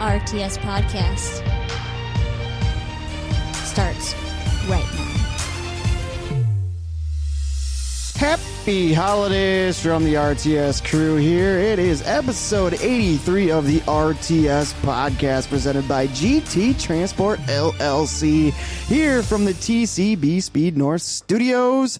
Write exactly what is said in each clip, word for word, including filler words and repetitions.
R T S podcast starts right now. Happy holidays from the R T S crew here. It is episode eighty-three of the R T S podcast presented by G T Transport L L C here from the T C B Speed North studios.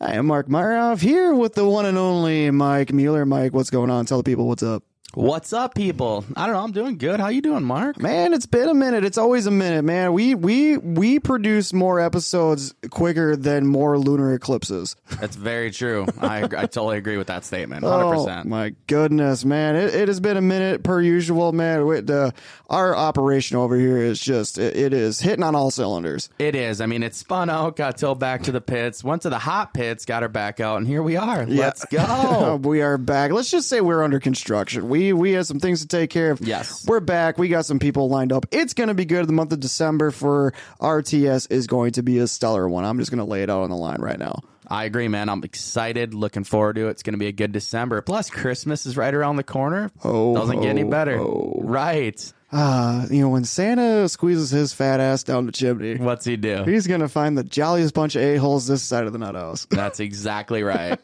I am Mark Myroff here with the one and only Mike Mueller. Mike, what's going on? Tell the people what's up. What's up, people? I don't know. I'm doing good. How you doing, Mark? Man, it's been a minute. It's always a minute, man. We we we produce more episodes quicker than more lunar eclipses. That's very true. I, I totally agree with that statement. one hundred percent. Oh, my goodness, man. It, it has been a minute per usual, man. We, the, our operation over here is just, it, it is hitting on all cylinders. It is. I mean, it spun out, got towed back to the pits, went to the hot pits, got her back out, and here we are. Yeah. Let's go. We are back. Let's just say we're under construction. We We, we have some things to take care of. Yes. We're back. We got some people lined up. It's going to be good. The month of December for R T S is going to be a stellar one. I'm just going to lay it out on the line right now. I agree, man. I'm excited. Looking forward to it. It's going to be a good December. Plus, Christmas is right around the corner. Oh, doesn't oh, get any better. Oh. Right. Uh, you know, when Santa squeezes his fat ass down the chimney, what's he do? He's going to find the jolliest bunch of a-holes this side of the nut house. That's exactly right.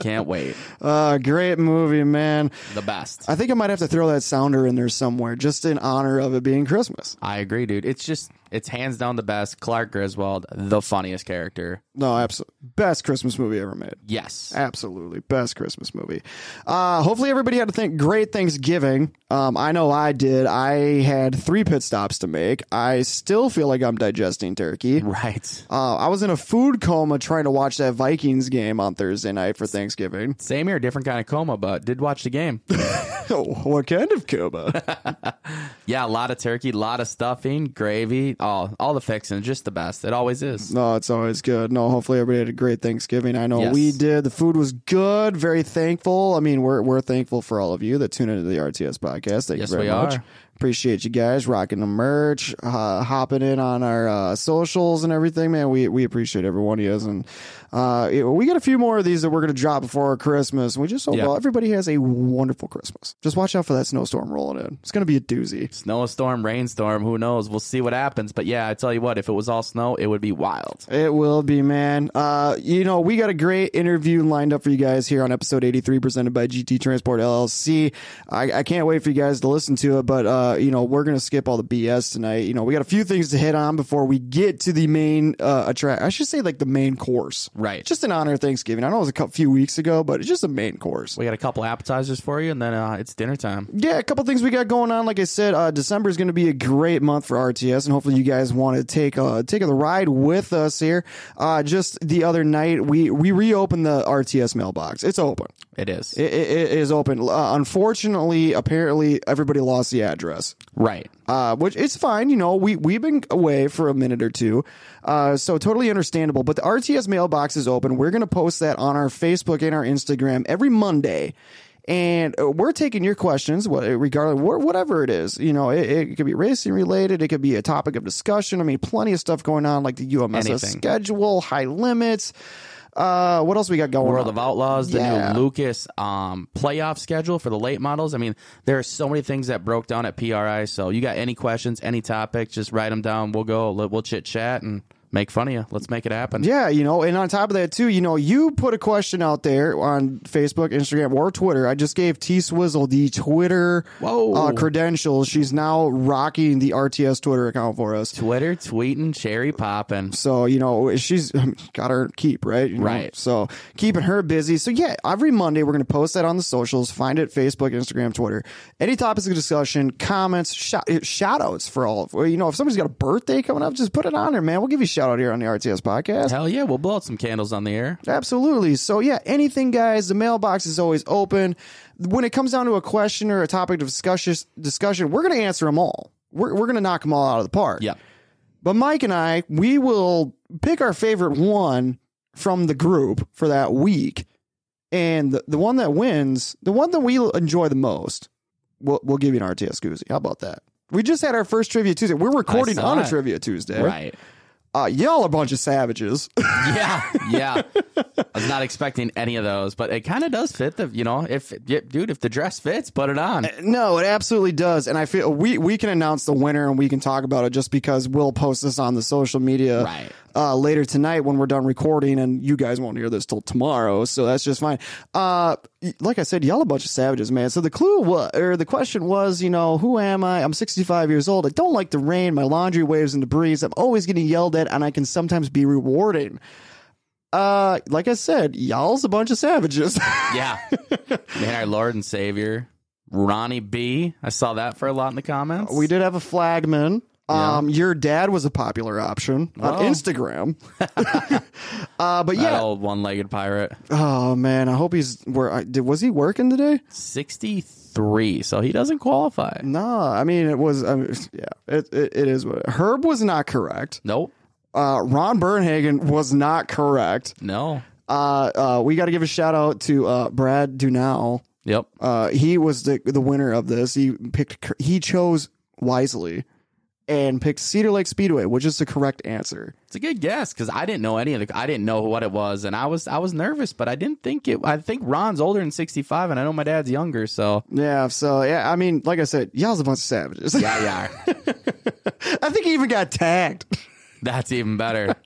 Can't wait. Uh, great movie, man. The best. I think I might have to throw that sounder in there somewhere just in honor of it being Christmas. I agree, dude. It's just, it's hands down the best. Clark Griswold, the funniest character. No, absolutely. Best Christmas movie ever made. Yes. Absolutely. Best Christmas movie. Uh, hopefully everybody had to think great Thanksgiving. Um, I know I did. I had three pit stops to make. I still feel like I'm digesting turkey. Right. Uh, I was in a food coma trying to watch that Vikings game on Thursday night for Thanksgiving. Same here, different kind of coma, but did watch the game. What kind of coma? Yeah, a lot of turkey, a lot of stuffing, gravy, all, all the fixings, just the best. It always is. No, it's always good. No, hopefully everybody had a great Thanksgiving. I know yes. we did. The food was good. Very thankful. I mean, we're we're thankful for all of you that tune into the R T S podcast. Thank yes, you very we much. Are. Appreciate you guys rocking the merch, uh, hopping in on our uh, socials and everything, man. We we appreciate every one of you. And uh, we got a few more of these that we're going to drop before Christmas. We just hope yeah. well, everybody has a wonderful Christmas. Just watch out for that snowstorm rolling in. It's going to be a doozy. Snowstorm, rainstorm, who knows? We'll see what happens. But yeah, I tell you what, if it was all snow, it would be wild. It will be, man. Uh, you know, we got a great interview lined up for you guys here on episode eighty-three presented by G T Transport L L C. I, I can't wait for you guys to listen to it, but uh, Uh, you know, we're going to skip all the B S tonight. You know, we got a few things to hit on before we get to the main uh, attract. I should say like the main course. Right. Just in honor of Thanksgiving. I know it was a couple, few weeks ago, but it's just a main course. We got a couple appetizers for you, and then uh, it's dinner time. Yeah, a couple things we got going on. Like I said, uh, December is going to be a great month for R T S, and hopefully you guys want to take uh, take the ride with us here. Uh, just the other night, we, we reopened the R T S mailbox. It's open. It is. It, it, it is open. Uh, unfortunately, apparently, everybody lost the address. Right. Uh, which it's fine. You know, we, we've been away for a minute or two. Uh, so totally understandable. But the R T S mailbox is open. We're going to post that on our Facebook and our Instagram every Monday. And we're taking your questions, regardless, whatever it is. You know, it, it could be racing related. It could be a topic of discussion. I mean, plenty of stuff going on, like the U M S S Anything. schedule, high limits. Uh, what else we got going on? World of Outlaws, the yeah. new Lucas um, playoff schedule for the late models. I mean, there are so many things that broke down at P R I. So you got any questions, any topics, just write them down. We'll go, we'll chit chat and make fun of you. Let's make it happen. Yeah, you know, and on top of that, too, you know, you put a question out there on Facebook, Instagram, or Twitter. I just gave T-Swizzle the Twitter uh, credentials. She's now rocking the R T S Twitter account for us. Twitter, tweeting, cherry popping. So, you know, she's got her keep, right? You know? Right. So, keeping her busy. So, yeah, every Monday, we're going to post that on the socials. Find it, Facebook, Instagram, Twitter. Any topics of discussion, comments, shout, shout outs for all of you know, if somebody's got a birthday coming up, just put it on there, man. We'll give you a shout out here on the R T S podcast. Hell yeah, we'll blow out some candles on the air. Absolutely. So yeah, anything, guys, the mailbox is always open. When it comes down to a question or a topic of discussion, discussion we're going to answer them all. We're, we're going to knock them all out of the park. Yeah. But Mike and I, we will pick our favorite one from the group for that week. And the, the one that wins, the one that we enjoy the most, we'll, we'll give you an R T S koozie. How about that? We just had our first Trivia Tuesday. We're recording on a Trivia Tuesday. Right. Uh, y'all a bunch of savages. Yeah, yeah. I was not expecting any of those, but it kind of does fit the, you know, if, dude, if the dress fits, put it on. No, it absolutely does. And I feel we, we can announce the winner and we can talk about it just because we'll post this on the social media right. uh, later tonight when we're done recording, and you guys won't hear this till tomorrow. So that's just fine. Uh, like I said, y'all a bunch of savages, man. So the clue was, or the question was, you know, who am I? I'm sixty-five years old. I don't like the rain. My laundry waves in the breeze. I'm always getting yelled at, and I can sometimes be rewarding. Uh, like I said, y'all's a bunch of savages. Yeah. Man, our Lord and Savior, Ronnie B. I saw that for a lot in the comments. We did have a flagman. Yeah. Um, your dad was a popular option oh. on Instagram. uh, but that yeah, old one-legged pirate. Oh man, I hope he's where. I, did was he working today? sixty-three, so he doesn't qualify. No, I mean it was. I mean, yeah, it, it it is. Herb was not correct. Nope. Uh, Ron Bernhagen was not correct. No. Uh, uh, we got to give a shout out to uh, Brad Dunau. Yep. Uh, he was the the winner of this. He picked. He chose wisely and picked Cedar Lake Speedway, which is the correct answer. It's a good guess because I didn't know any of the. I didn't know what it was, and I was I was nervous, but I didn't think it. I think Ron's older than sixty-five, and I know my dad's younger. So yeah. So yeah. I mean, like I said, y'all's a bunch of savages. Yeah, yeah. I think he even got tagged. That's even better.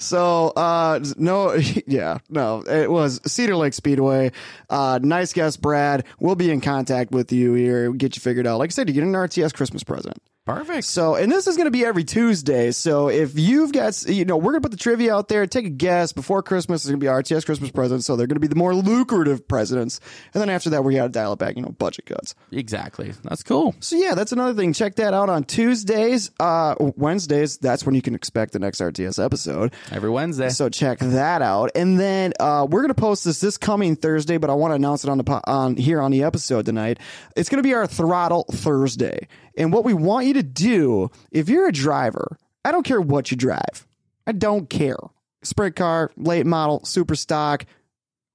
So, uh, no, yeah, no, it was Cedar Lake Speedway. Uh, nice guess, Brad. We'll be in contact with you here. We'll get you figured out. Like I said, you get an R T S Christmas present. Perfect. So, and this is going to be every Tuesday. So if you've got, you know, we're going to put the trivia out there. Take a guess. Before Christmas, it's going to be R T S Christmas presents. So they're going to be the more lucrative presents. And then after that, we got to dial it back, you know, budget cuts. Exactly. That's cool. So yeah, that's another thing. Check that out on Tuesdays, uh, Wednesdays. That's when you can expect the next R T S episode. Every Wednesday. So check that out. And then uh, we're going to post this this coming Thursday, but I want to announce it on the on here on the episode tonight. It's going to be our Throttle Thursday. And what we want you to do, if you're a driver, I don't care what you drive. I don't care. Sprint car, late model, super stock,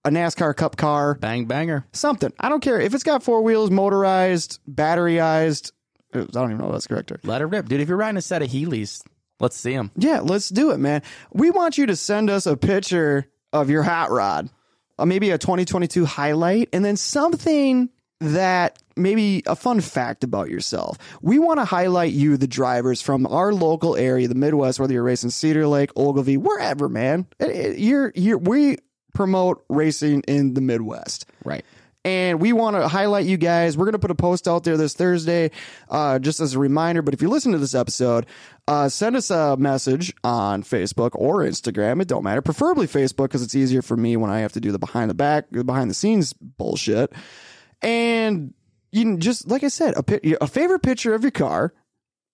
a NASCAR cup car. Bang, banger. Something. I don't care. If it's got four wheels, motorized, batteryized, I don't even know if that's correct. Let it rip. Dude, if you're riding a set of Heelys, let's see them. Yeah, let's do it, man. We want you to send us a picture of your hot rod, uh, maybe a twenty twenty-two highlight, and then something that maybe a fun fact about yourself. We want to highlight you, the drivers from our local area, the Midwest, whether you're racing Cedar Lake, Ogilvie, wherever, man. It, it, you're, you're, we promote racing in the Midwest. Right. And we want to highlight you guys. We're going to put a post out there this Thursday, uh, just as a reminder. But if you listen to this episode, uh, send us a message on Facebook or Instagram. It don't matter. Preferably Facebook because it's easier for me when I have to do the behind the back, behind the scenes bullshit. And you can just, like I said, a, a favorite picture of your car,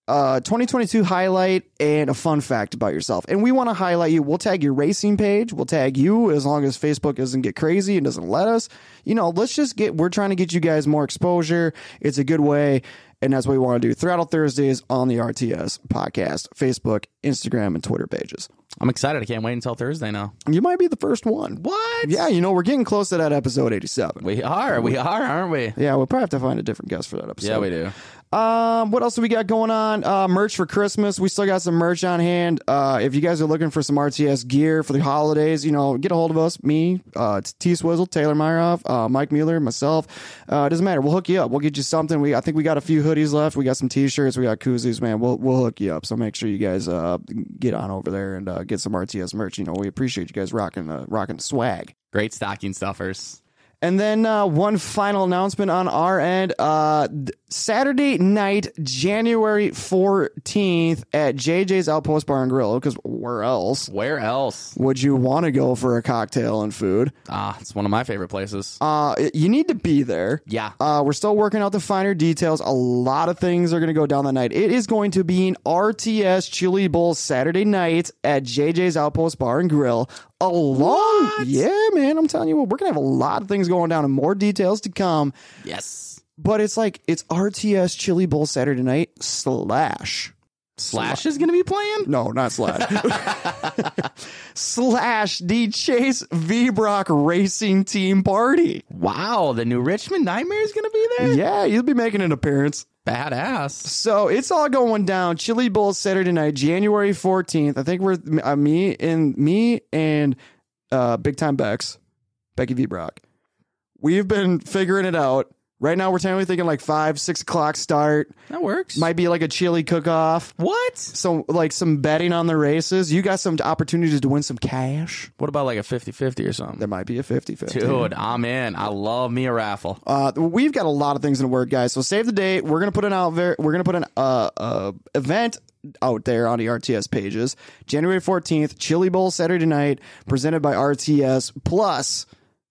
uh, twenty twenty-two highlight, and a fun fact about yourself. And we want to highlight you. We'll tag your racing page. We'll tag you as long as Facebook doesn't get crazy and doesn't let us. You know, let's just get, we're trying to get you guys more exposure. It's a good way. And that's what we want to do. Throttle Thursdays on the R T S podcast, Facebook, Instagram, and Twitter pages. I'm excited. I can't wait until Thursday now. You might be the first one. What? Yeah, you know, we're getting close to that episode eighty-seven. We are. We are, aren't we? Yeah, we'll probably have to find a different guest for that episode. Yeah, we do. Um, what else do we got going on? Uh, merch for Christmas. We still got some merch on hand. Uh, if you guys are looking for some R T S gear for the holidays, you know, get a hold of us. Me, uh, T-Swizzle, Taylor Myroff, uh, Mike Mueller, myself. Uh, it doesn't matter. We'll hook you up. We'll get you something. We I think we got a few hoodies left. We got some T-shirts. We got koozies, man. We'll we'll hook you up. So make sure you guys uh get on over there and uh, get some R T S merch. You know, we appreciate you guys rocking uh, rocking swag. Great stocking stuffers. And then uh, one final announcement on our end. Uh, Saturday night, January fourteenth at J J's Outpost Bar and Grill, because where else? Where else would you want to go for a cocktail and food? Ah, it's one of my favorite places. Uh, you need to be there. Yeah. Uh, we're still working out the finer details. A lot of things are going to go down that night. It is going to be an R T S Chili Bowl Saturday night at J J's Outpost Bar and Grill. A long, yeah, man, I'm telling you what, we're going to have a lot of things going down and more details to come. Yes. But it's like, it's R T S Chili Bowl Saturday night slash. Slash, slash is going to be playing? No, not Slash. Slash the Chase V-Brock Racing Team Party. Wow, the New Richmond Nightmare is going to be there? Yeah, you'll be making an appearance. Badass. So it's all going down. Chili Bowl Saturday night, January fourteenth. I think we're uh, me and me and uh, Big Time Bex, Becky V. Brock. We've been figuring it out. Right now, we're technically thinking like five, six o'clock start. That works. Might be like a chili cook-off. What? So like some betting on the races. You got some opportunities to win some cash. What about like a fifty-fifty or something? There might be a fifty-fifty. Dude, I'm in. I love me a raffle. Uh, we've got a lot of things in the work, guys. So save the date. We're gonna put an out. We're gonna put an uh, uh event out there on the R T S pages. January fourteenth, Chili Bowl Saturday night, presented by R T S plus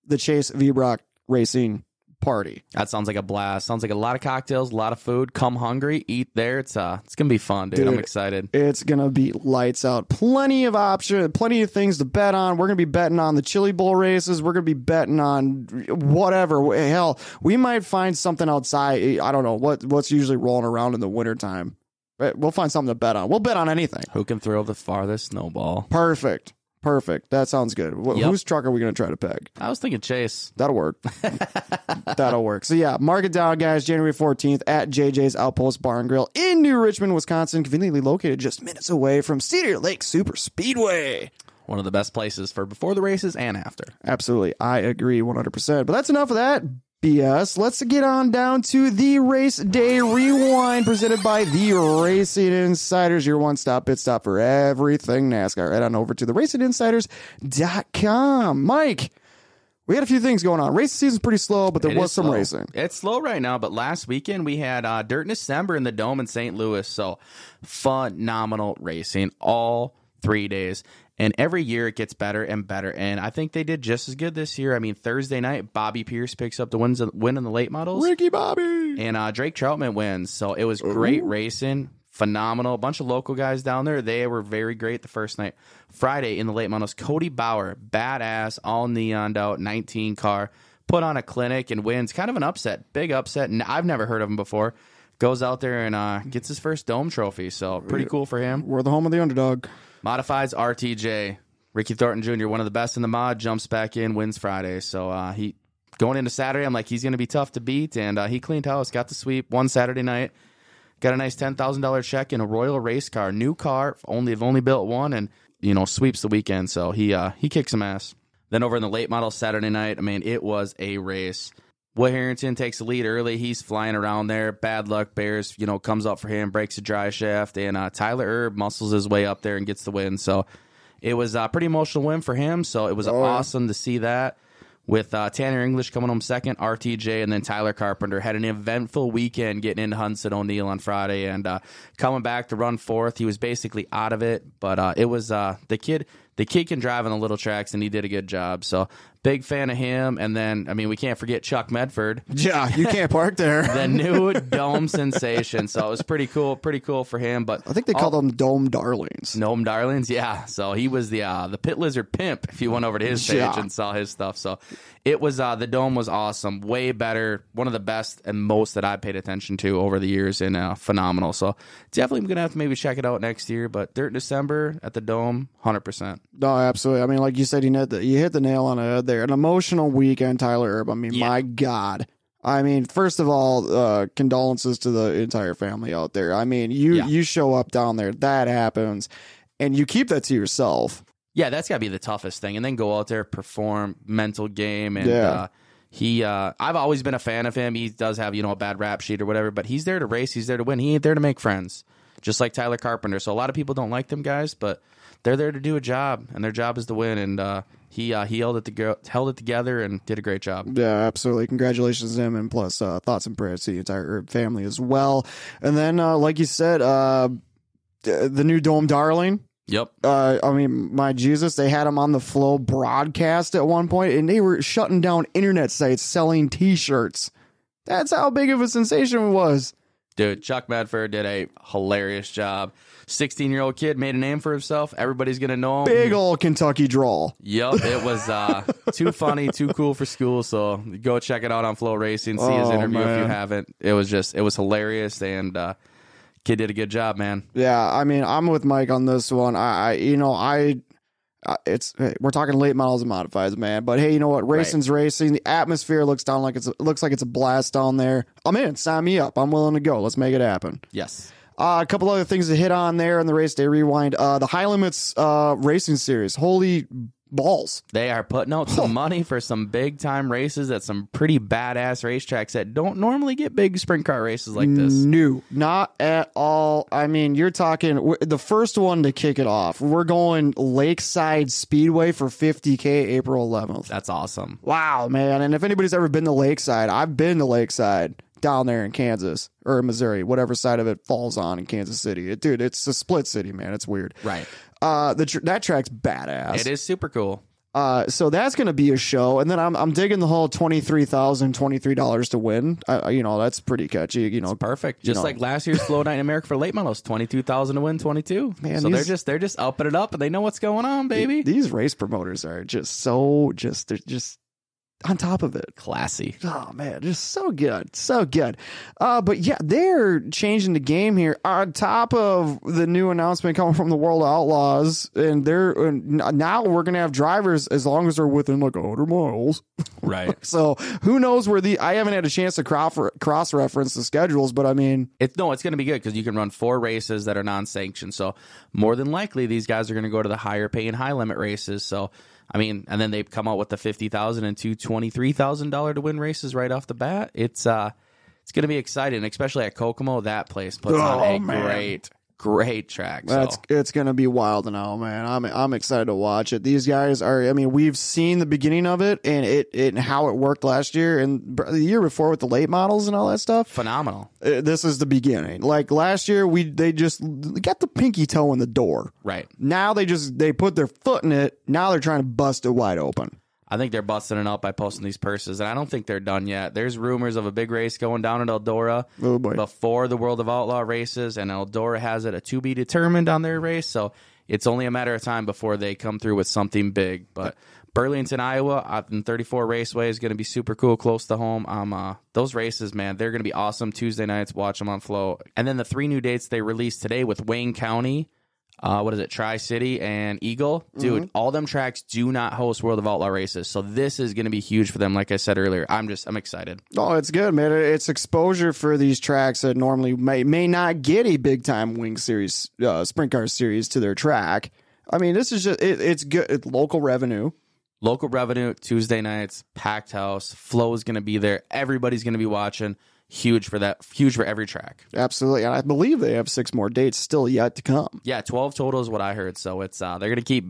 the Chase V. Brock Racing Party. That sounds like a blast. Sounds like a lot of cocktails, a lot of food. Come hungry, eat there. It's uh, it's gonna be fun, dude. dude. I'm excited. It's gonna be lights out. Plenty of options, plenty of things to bet on. We're gonna be betting on the Chili Bowl races. We're gonna be betting on whatever. Hell, we might find something outside. I don't know what what's usually rolling around in the wintertime. We'll find something to bet on. We'll bet on anything. Who can throw the farthest snowball? Perfect. Perfect. That sounds good. Wh- yep. Whose truck are we going to try to peg? I was thinking Chase. That'll work. That'll work. So, yeah, mark it down, guys. January fourteenth at J J's Outpost Bar and Grill in New Richmond, Wisconsin, conveniently located just minutes away from Cedar Lake Super Speedway. One of the best places for before the races and after. Absolutely. I agree one hundred percent. But that's enough of that B S. Let's get on down to the Race Day Rewind presented by The Racing Insiders, your one-stop pit stop for everything NASCAR. Right on over to the racing insiders dot com. Mike, we had a few things going on. Race season's pretty slow, but there it was some slow. racing. It's slow right now, but last weekend we had uh, Dirt in December in the Dome in Saint Louis, so phenomenal racing all three days. And every year it gets better and better. And I think they did just as good this year. I mean, Thursday night, Bobby Pierce picks up the wins win in the late models. Ricky Bobby! And uh, Drake Troutman wins. So it was great Ooh. racing. Phenomenal. A bunch of local guys down there. They were very great the first night. Friday in the late models, Cody Bauer, badass, all neoned out, nineteen car, put on a clinic and wins. Kind of an upset. Big upset. And I've never heard of him before. Goes out there and uh, gets his first Dome trophy. So pretty cool for him. We're the home of the underdog. Modifieds R T J. Ricky Thornton Junior, one of the best in the mod, jumps back in, wins Friday. So uh, he going into Saturday, I'm like, he's going to be tough to beat. And uh, he cleaned house, got the sweep, won Saturday night. Got a nice ten thousand dollars check in a Royal race car. New car, only have only built one, and you know sweeps the weekend. So he uh, he kicks some ass. Then over in the late model Saturday night, I mean, it was a race. Will Harrington takes the lead early. He's flying around there. Bad Luck Bears, you know, comes up for him, breaks a dry shaft, and uh, Tyler Erb muscles his way up there and gets the win. So it was a pretty emotional win for him. So it was oh. awesome to see that with uh, Tanner English coming home second, R T J, and then Tyler Carpenter had an eventful weekend getting into Hudson O'Neill on Friday and uh, coming back to run fourth. He was basically out of it, but uh, it was uh, the kid. The kid can drive on the little tracks, and he did a good job. So, big fan of him. And then, I mean, we can't forget Chuck Medford. Yeah, you can't park there. The new Dome sensation. So, it was pretty cool. Pretty cool for him. But I think they all, called him Dome Darlings. Dome Darlings, yeah. So, he was the uh, the Pit Lizard Pimp, if you went over to his page yeah. and saw his stuff. So, it was uh, the Dome was awesome. Way better. One of the best and most that I paid attention to over the years, and uh, phenomenal. So, definitely going to have to maybe check it out next year. But Dirt in December at the Dome, one hundred percent. No, absolutely. I mean, like you said, you hit the, you hit the nail on the head there. An emotional weekend, Tyler Erb. I mean, yeah. my God. I mean, first of all, uh, condolences to the entire family out there. I mean, you, yeah. you show up down there, that happens, and you keep that to yourself. Yeah, that's got to be the toughest thing. And then go out there, perform, mental game, and yeah. uh, he. Uh, I've always been a fan of him. He does have, you know, a bad rap sheet or whatever, but he's there to race. He's there to win. He ain't there to make friends, just like Tyler Carpenter. So a lot of people don't like them guys, but they're there to do a job, and their job is to win. And uh, he uh, he held it to held it together and did a great job. Yeah, absolutely. Congratulations to him, and plus uh, thoughts and prayers to the entire family as well. And then, uh, like you said, uh, the new Dome Darling. Yep. Uh, I mean, my Jesus, they had him on the Flow broadcast at one point, and they were shutting down internet sites selling T-shirts. That's how big of a sensation it was. Dude, Chuck Medford did a hilarious job. sixteen-year-old kid made a name for himself. Everybody's going to know him. Big old Kentucky drawl. Yep, it was uh, too funny, too cool for school, so go check it out on Flow Racing. See oh, his interview man. if you haven't. It was just, it was hilarious, and uh, kid did a good job, man. Yeah, I mean, I'm with Mike on this one. I, I you know, I... Uh, it's we're talking late models and modifieds, man. But hey, you know what? Racing's right. racing. The atmosphere looks down like it's it looks like it's a blast down there. I'm in. Sign me up. I'm willing to go. Let's make it happen. Yes. Uh, a couple other things to hit on there in the Race Day Rewind. Uh, the High Limits uh, Racing Series. Holy balls. They are putting out some money for some big-time races at some pretty badass racetracks that don't normally get big sprint car races like this. No, not at all. I mean, you're talking the first one to kick it off. We're going Lakeside Speedway for fifty K April eleventh. That's awesome. Wow, man. And if anybody's ever been to Lakeside, I've been to Lakeside. Down there in Kansas or Missouri, whatever side of it falls on in Kansas City. It, dude, it's a split city, man. It's weird. Right. Uh, the tr- that track's badass. It is super cool. Uh, so that's going to be a show. And then I'm I'm digging the whole twenty-three thousand twenty-three dollars to win. Uh, you know, that's pretty catchy. You know, it's perfect. Just you know. Like last year's Flow Night in America for late models, twenty-two thousand to win, twenty-two. Man, so these, they're just they're just upping it up and they know what's going on, baby. These race promoters are just so just they're just. On top of it. Classy. Oh, man. Just so good. So good. Uh, but, yeah, they're changing the game here. On top of the new announcement coming from the World of Outlaws, and they're and now we're going to have drivers as long as they're within, like, one hundred miles. Right. So, who knows where the... I haven't had a chance to cross-reference the schedules, but, I mean... It, no, it's going to be good, because you can run four races that are non-sanctioned. So, more than likely, these guys are going to go to the higher-paying, high-limit races. So... I mean, and then they've come out with the fifty thousand dollars and two twenty-three thousand dollars to win races right off the bat. It's uh, it's going to be exciting, especially at Kokomo. That place puts oh, on a man. great, great track. That's so. It's going to be wild and all, man. I'm I'm excited to watch it. These guys are. I mean, we've seen the beginning of it and it, it and how it worked last year and the year before with the late models and all that stuff. Phenomenal. This is the beginning. Like last year, we they just got the pinky toe in the door. Right now, they just they put their foot in it. Now they're trying to bust it wide open. I think they're busting it up by posting these purses, and I don't think they're done yet. There's rumors of a big race going down at Eldora oh before the World of Outlaw races, and Eldora has it a to be determined on their race, so it's only a matter of time before they come through with something big. But Burlington, Iowa, and thirty-four Raceway is going to be super cool, close to home. Um, uh, those races, man, they're going to be awesome. Tuesday nights, watch them on Flow. And then the three new dates they released today with Wayne County. Uh, what is it? Tri-City and Eagle. Dude, mm-hmm. all them tracks do not host World of Outlaw races. So this is going to be huge for them. Like I said earlier, I'm just, I'm excited. Oh, it's good, man. It's exposure for these tracks that normally may, may not get a big time wing series, uh, sprint car series to their track. I mean, this is just, it, it's good. It's local revenue. Local revenue, Tuesday nights, packed house. Flow is going to be there. Everybody's going to be watching. Huge for that. Huge for every track. Absolutely. And I believe they have six more dates still yet to come. Yeah, twelve total is what I heard. So it's uh, they're gonna keep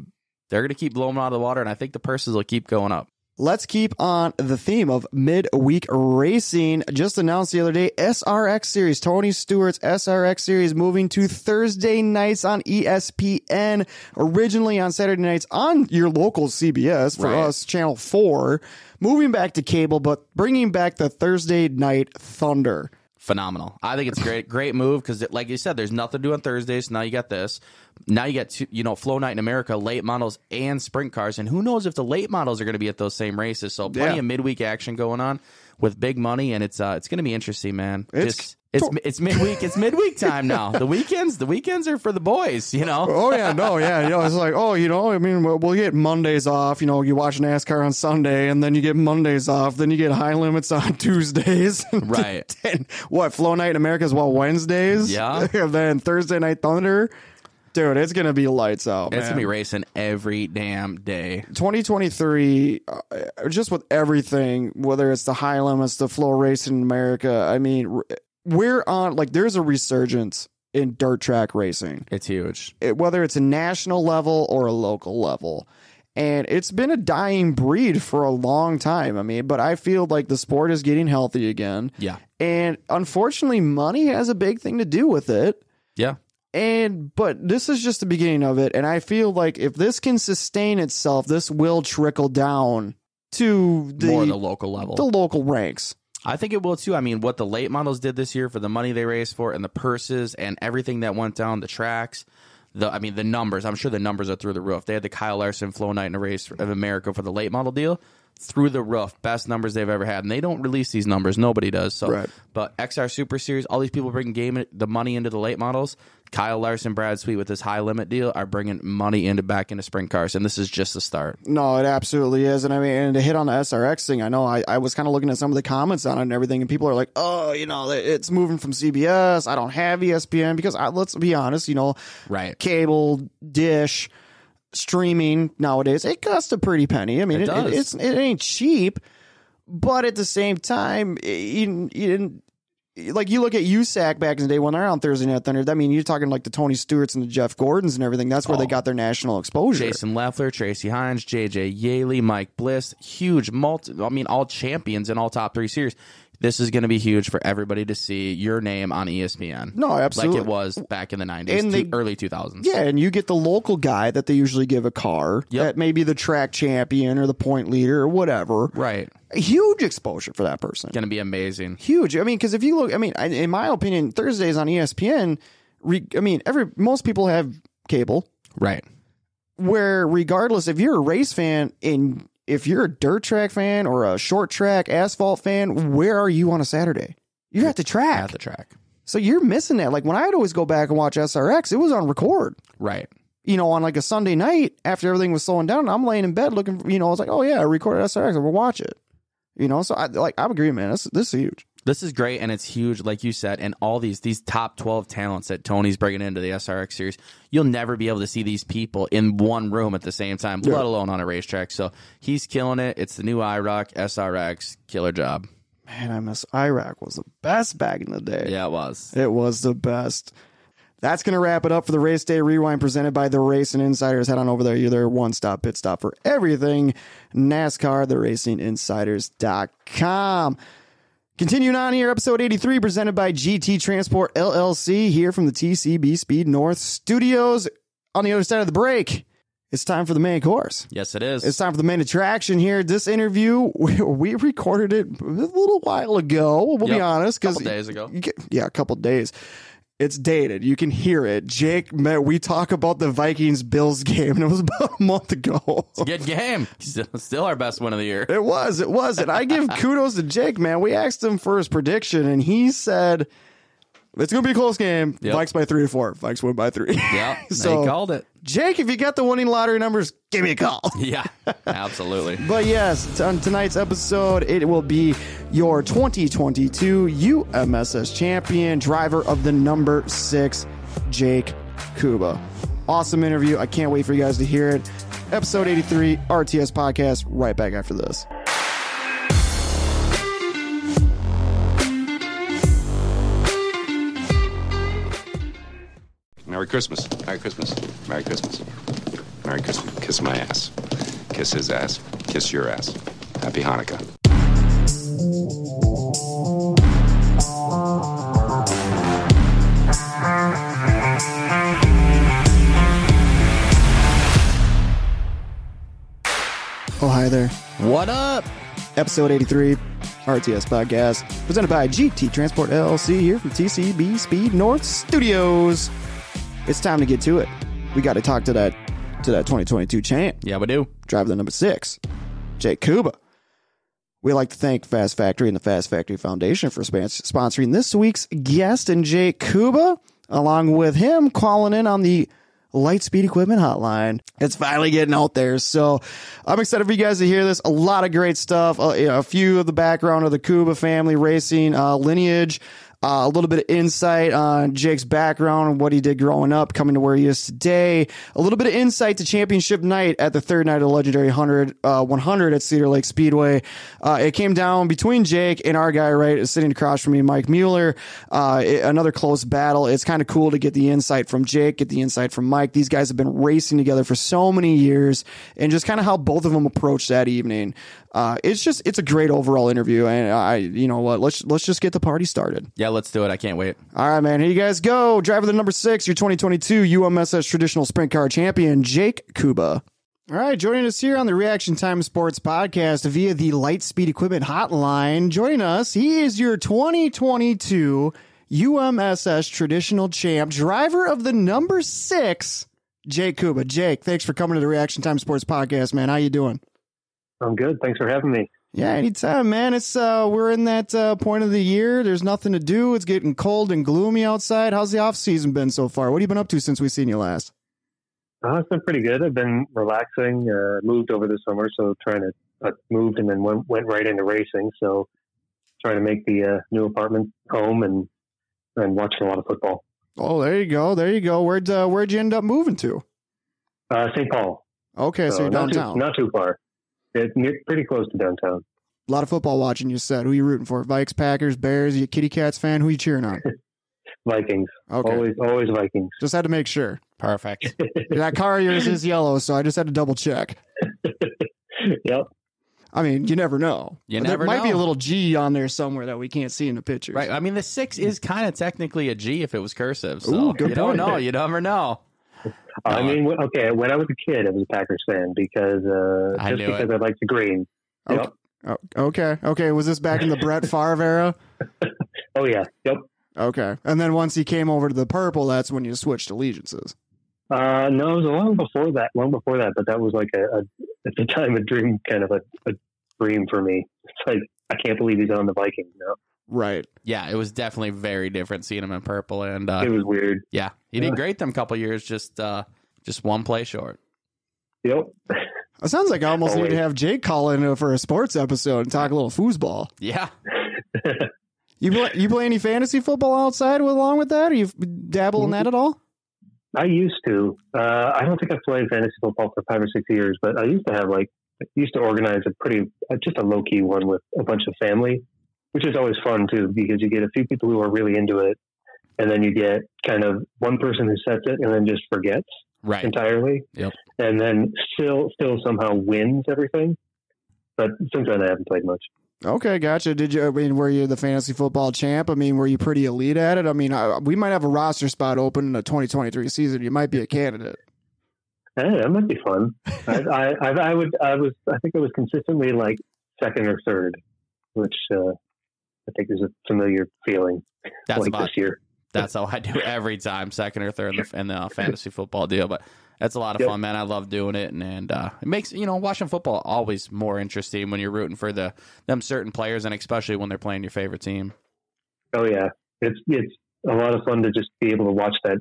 they're gonna keep blowing them out of the water, and I think the purses will keep going up. Let's keep on the theme of midweek racing. Just announced the other day, S R X Series, Tony Stewart's S R X Series moving to Thursday nights on E S P N, originally on Saturday nights on your local C B S, for right. us, Channel four, moving back to cable, but bringing back the Thursday night thunder. Phenomenal. I think it's a great, great move because, like you said, there's nothing to do on Thursdays, so now you got this. Now you got, two, you know, Flow Night in America, late models, and sprint cars. And who knows if the late models are going to be at those same races. So plenty yeah. of midweek action going on with big money. And it's uh, it's going to be interesting, man. It's Just, it's, it's, it's midweek. It's midweek time now. The weekends, the weekends are for the boys, you know. Oh, yeah. No, yeah. You know, it's like, oh, you know, I mean, we'll, we'll get Mondays off. You know, you watch NASCAR on Sunday and then you get Mondays off. Then you get high limits on Tuesdays. Right. And what? Flow Night in America is what? Wednesdays. Yeah. And then Thursday Night Thunder. Dude, it's going to be lights out, man. It's going to be racing every damn day. twenty twenty-three, uh, just with everything, whether it's the high limits, the Flow Racing in America, I mean, we're on, like, there's a resurgence in dirt track racing. It's huge. It, whether it's a national level or a local level. And it's been a dying breed for a long time. I mean, but I feel like the sport is getting healthy again. Yeah. And unfortunately, money has a big thing to do with it. Yeah. And but this is just the beginning of it, and I feel like if this can sustain itself, this will trickle down to the, more the local level, the local ranks. I think it will too. I mean, what the late models did this year for the money they raised for, and the purses, and everything that went down the tracks. The I mean, the numbers. I'm sure the numbers are through the roof. They had the Kyle Larson Flow Night in a Race of America for the late model deal. through the roof, best numbers they've ever had. And they don't release these numbers. Nobody does. So, right. But X R Super Series, all these people bringing game the money into the late models. Kyle Larson, Brad Sweet with this high limit deal are bringing money into back into sprint cars, and this is just the start. No, it absolutely is. And I mean, and to hit on the S R X thing, I know I, I was kind of looking at some of the comments on it and everything, and people are like, oh, you know, it's moving from C B S. I don't have E S P N because I, let's be honest, you know, right? Cable, dish, streaming nowadays, it costs a pretty penny. I mean, it, it, it, it's, it ain't cheap, but at the same time, you, you didn't. Like, you look at U S A C back in the day when they're on Thursday Night Thunder. I mean, you're talking like the Tony Stewarts and the Jeff Gordons and everything. That's where oh. they got their national exposure. Jason Leffler, Tracy Hines, J J Yaley, Mike Bliss, huge multi. I mean, all champions in all top three series. This is going to be huge for everybody to see your name on E S P N. No, absolutely. Like it was back in the nineties, and they, early two thousands. Yeah, and you get the local guy that they usually give a car. Yep. That may be the track champion or the point leader or whatever. Right. A huge exposure for that person. It's going to be amazing. Huge. I mean, because if you look, I mean, in my opinion, Thursdays on E S P N, re, I mean, every most people have cable. Right. Where regardless, if you're a race fan in if you're a dirt track fan or a short track asphalt fan, where are you on a Saturday? You're at the track. At the track. So you're missing that. Like when I'd always go back and watch S R X, it was on record. Right. You know, on like a Sunday night after everything was slowing down, I'm laying in bed looking for, you know, I was like, oh yeah, I recorded S R X. I'm going to watch it. You know, so I like, I'm agreeing, man. This, this is huge. This is great, and it's huge, like you said, and all these these top twelve talents that Tony's bringing into the S R X series, you'll never be able to see these people in one room at the same time, yeah. let alone on a racetrack. So he's killing it. It's the new I ROC, S R X, killer job. Man, I miss I ROC was the best back in the day. Yeah, it was. It was the best. That's going to wrap it up for the Race Day Rewind presented by The Racing Insiders. Head on over there. You're their one-stop pit stop for everything. NASCAR, the racing insiders dot com. Continuing on here, episode eighty-three, presented by G T Transport L L C, here from the T C B Speed North studios. On the other side of the break, it's time for the main course. Yes, it is. It's time for the main attraction here. This interview, we, we recorded it a little while ago, we'll yep. be honest. A couple days ago. Get, yeah, a couple days. It's dated. You can hear it. Jake, man, we talk about the Vikings-Bills game, and it was about a month ago. It's a good game. Still our best win of the year. It was. It was. And I give kudos to Jake, man. We asked him for his prediction, and he said, it's going to be a close game. Yep. Vikes by three or four. Vikes win by three. Yeah, so he called it. Jake, if you got the winning lottery numbers, give me a call. Yeah, absolutely. But yes, on tonight's episode, it will be your twenty twenty-two U M S S champion, driver of the number six, Jake Kuba. Awesome interview. I can't wait for you guys to hear it. Episode eighty-three, R T S Podcast, right back after this. Merry Christmas. Merry Christmas. Merry Christmas. Merry Christmas. Kiss my ass. Kiss his ass. Kiss your ass. Happy Hanukkah. Oh, hi there. What up? Episode eighty-three, R T S Podcast, presented by G T Transport L L C, here from T C B Speed North Studios. It's time to get to it. We got to talk to that to that twenty twenty-two champ. Yeah, we do. Driver the number six, Jake Kuba. We'd like to thank Fast Factory and the Fast Factory Foundation for sponsoring this week's guest and Jake Kuba, along with him calling in on the Lightspeed Equipment Hotline. It's finally getting out there, so I'm excited for you guys to hear this. A lot of great stuff. A, a few of the background of the Kuba family racing uh, lineage. Uh, a little bit of insight on Jake's background and what he did growing up, coming to where he is today. A little bit of insight to championship night at the third night of the legendary one hundred, uh, one hundred at Cedar Lake Speedway. Uh, it came down between Jake and our guy, right, sitting across from me, Mike Mueller. Uh, it, another close battle. It's kind of cool to get the insight from Jake, get the insight from Mike. These guys have been racing together for so many years, and just kind of how both of them approached that evening. Uh, it's just, it's a great overall interview, and I, you know what, let's, let's just get the party started. Yeah, let's do it. I can't wait. All right, man. Here you guys go. Driver the number six, your twenty twenty-two U M S S Traditional Sprint Car Champion, Jake Kuba. All right, joining us here on the Reaction Time Sports Podcast via the Lightspeed Equipment Hotline. Joining us, he is your twenty twenty-two U M S S Traditional Champ, driver of the number six, Jake Kuba. Jake, thanks for coming to the Reaction Time Sports Podcast, man. How you doing? I'm good. Thanks for having me. Yeah, anytime, man. It's uh, we're in that uh, point of the year. There's nothing to do. It's getting cold and gloomy outside. How's the off season been so far? What have you been up to since we've seen you last? Uh, it's been pretty good. I've been relaxing. Uh, moved over the summer, so trying to uh, moved and then went, went right into racing. So trying to make the uh, new apartment home and and watching a lot of football. Oh, there you go, there you go. Where'd uh, where'd you end up moving to? Uh, Saint Paul. Okay, so, so you're downtown. Not too, not too far. It's pretty close to downtown. A lot of football watching, you said. Who are you rooting for? Vikes, Packers, Bears? Are you a Kitty Cats fan? Who are you cheering on? Vikings. Okay. Always, always Vikings. Just had to make sure. Perfect. That car of yours is yellow, so I just had to double check. Yep. I mean, you never know. You never know. There might be a little G on there somewhere that we can't see in the pictures. Right. I mean, the six is kind of technically a G if it was cursive. So Ooh, good you point. Don't know. You never know. I mean, okay, when I was a kid, I was a Packers fan because uh, just I because it. I liked the green. Okay. Yep. Oh, okay. Okay. Was this back in the Brett Favre era? Oh, yeah. Yep. Okay. And then once he came over to the purple, that's when you switched allegiances. Uh, no, it was long before that, long before that, but that was like a, a at the time, a dream, kind of a, a dream for me. It's like, I can't believe he's on the Vikings now. Right. Yeah, it was definitely very different seeing him in purple, and uh, it was weird. Yeah, he did yeah. great them couple years, just uh, just one play short. Yep. It sounds like I almost Always. need to have Jake call in for a sports episode and talk a little foosball. Yeah. you play, you play any fantasy football outside along with that? Or you dabble in that at all? I used to. Uh, I don't think I've played fantasy football for five or six years, but I used to have like used to organize a pretty just a low key one with a bunch of family. Which is always fun, too, because you get a few people who are really into it, and then you get kind of one person who sets it and then just forgets right. entirely, yep. and then still still somehow wins everything. But since then, I haven't played much. Okay, gotcha. Did you? I mean, were you the fantasy football champ? I mean, were you pretty elite at it? I mean, I, we might have a roster spot open in the twenty twenty-three season. You might be a candidate. Hey, that might be fun. I, I, I, I would. I was. I think I was consistently like second or third, which. Uh, I think there's a familiar feeling that's like about, this year. That's how I do every time, second or third in the, in the fantasy football deal. But that's a lot of yep. fun, man. I love doing it, and, and uh, it makes you know watching football always more interesting when you're rooting for the them certain players, and especially when they're playing your favorite team. Oh yeah, it's it's a lot of fun to just be able to watch that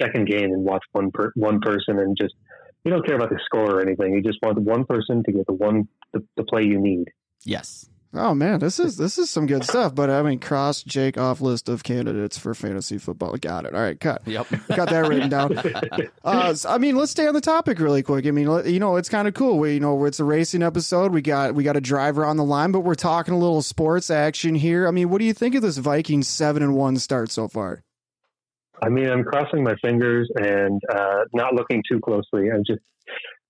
second game and watch one per, one person, and just you don't care about the score or anything. You just want one person to get the one the, the play you need. Yes. Oh, man, this is this is some good stuff. But, I mean, cross Jake off list of candidates for fantasy football. Got it. All right, cut. Yep. Got that written down. Uh, so, I mean, let's stay on the topic really quick. I mean, you know, it's kind of cool. We, you know, it's a racing episode. We got we got a driver on the line, but we're talking a little sports action here. I mean, what do you think of this Vikings seven and one start so far? I mean, I'm crossing my fingers and uh, not looking too closely. I'm just,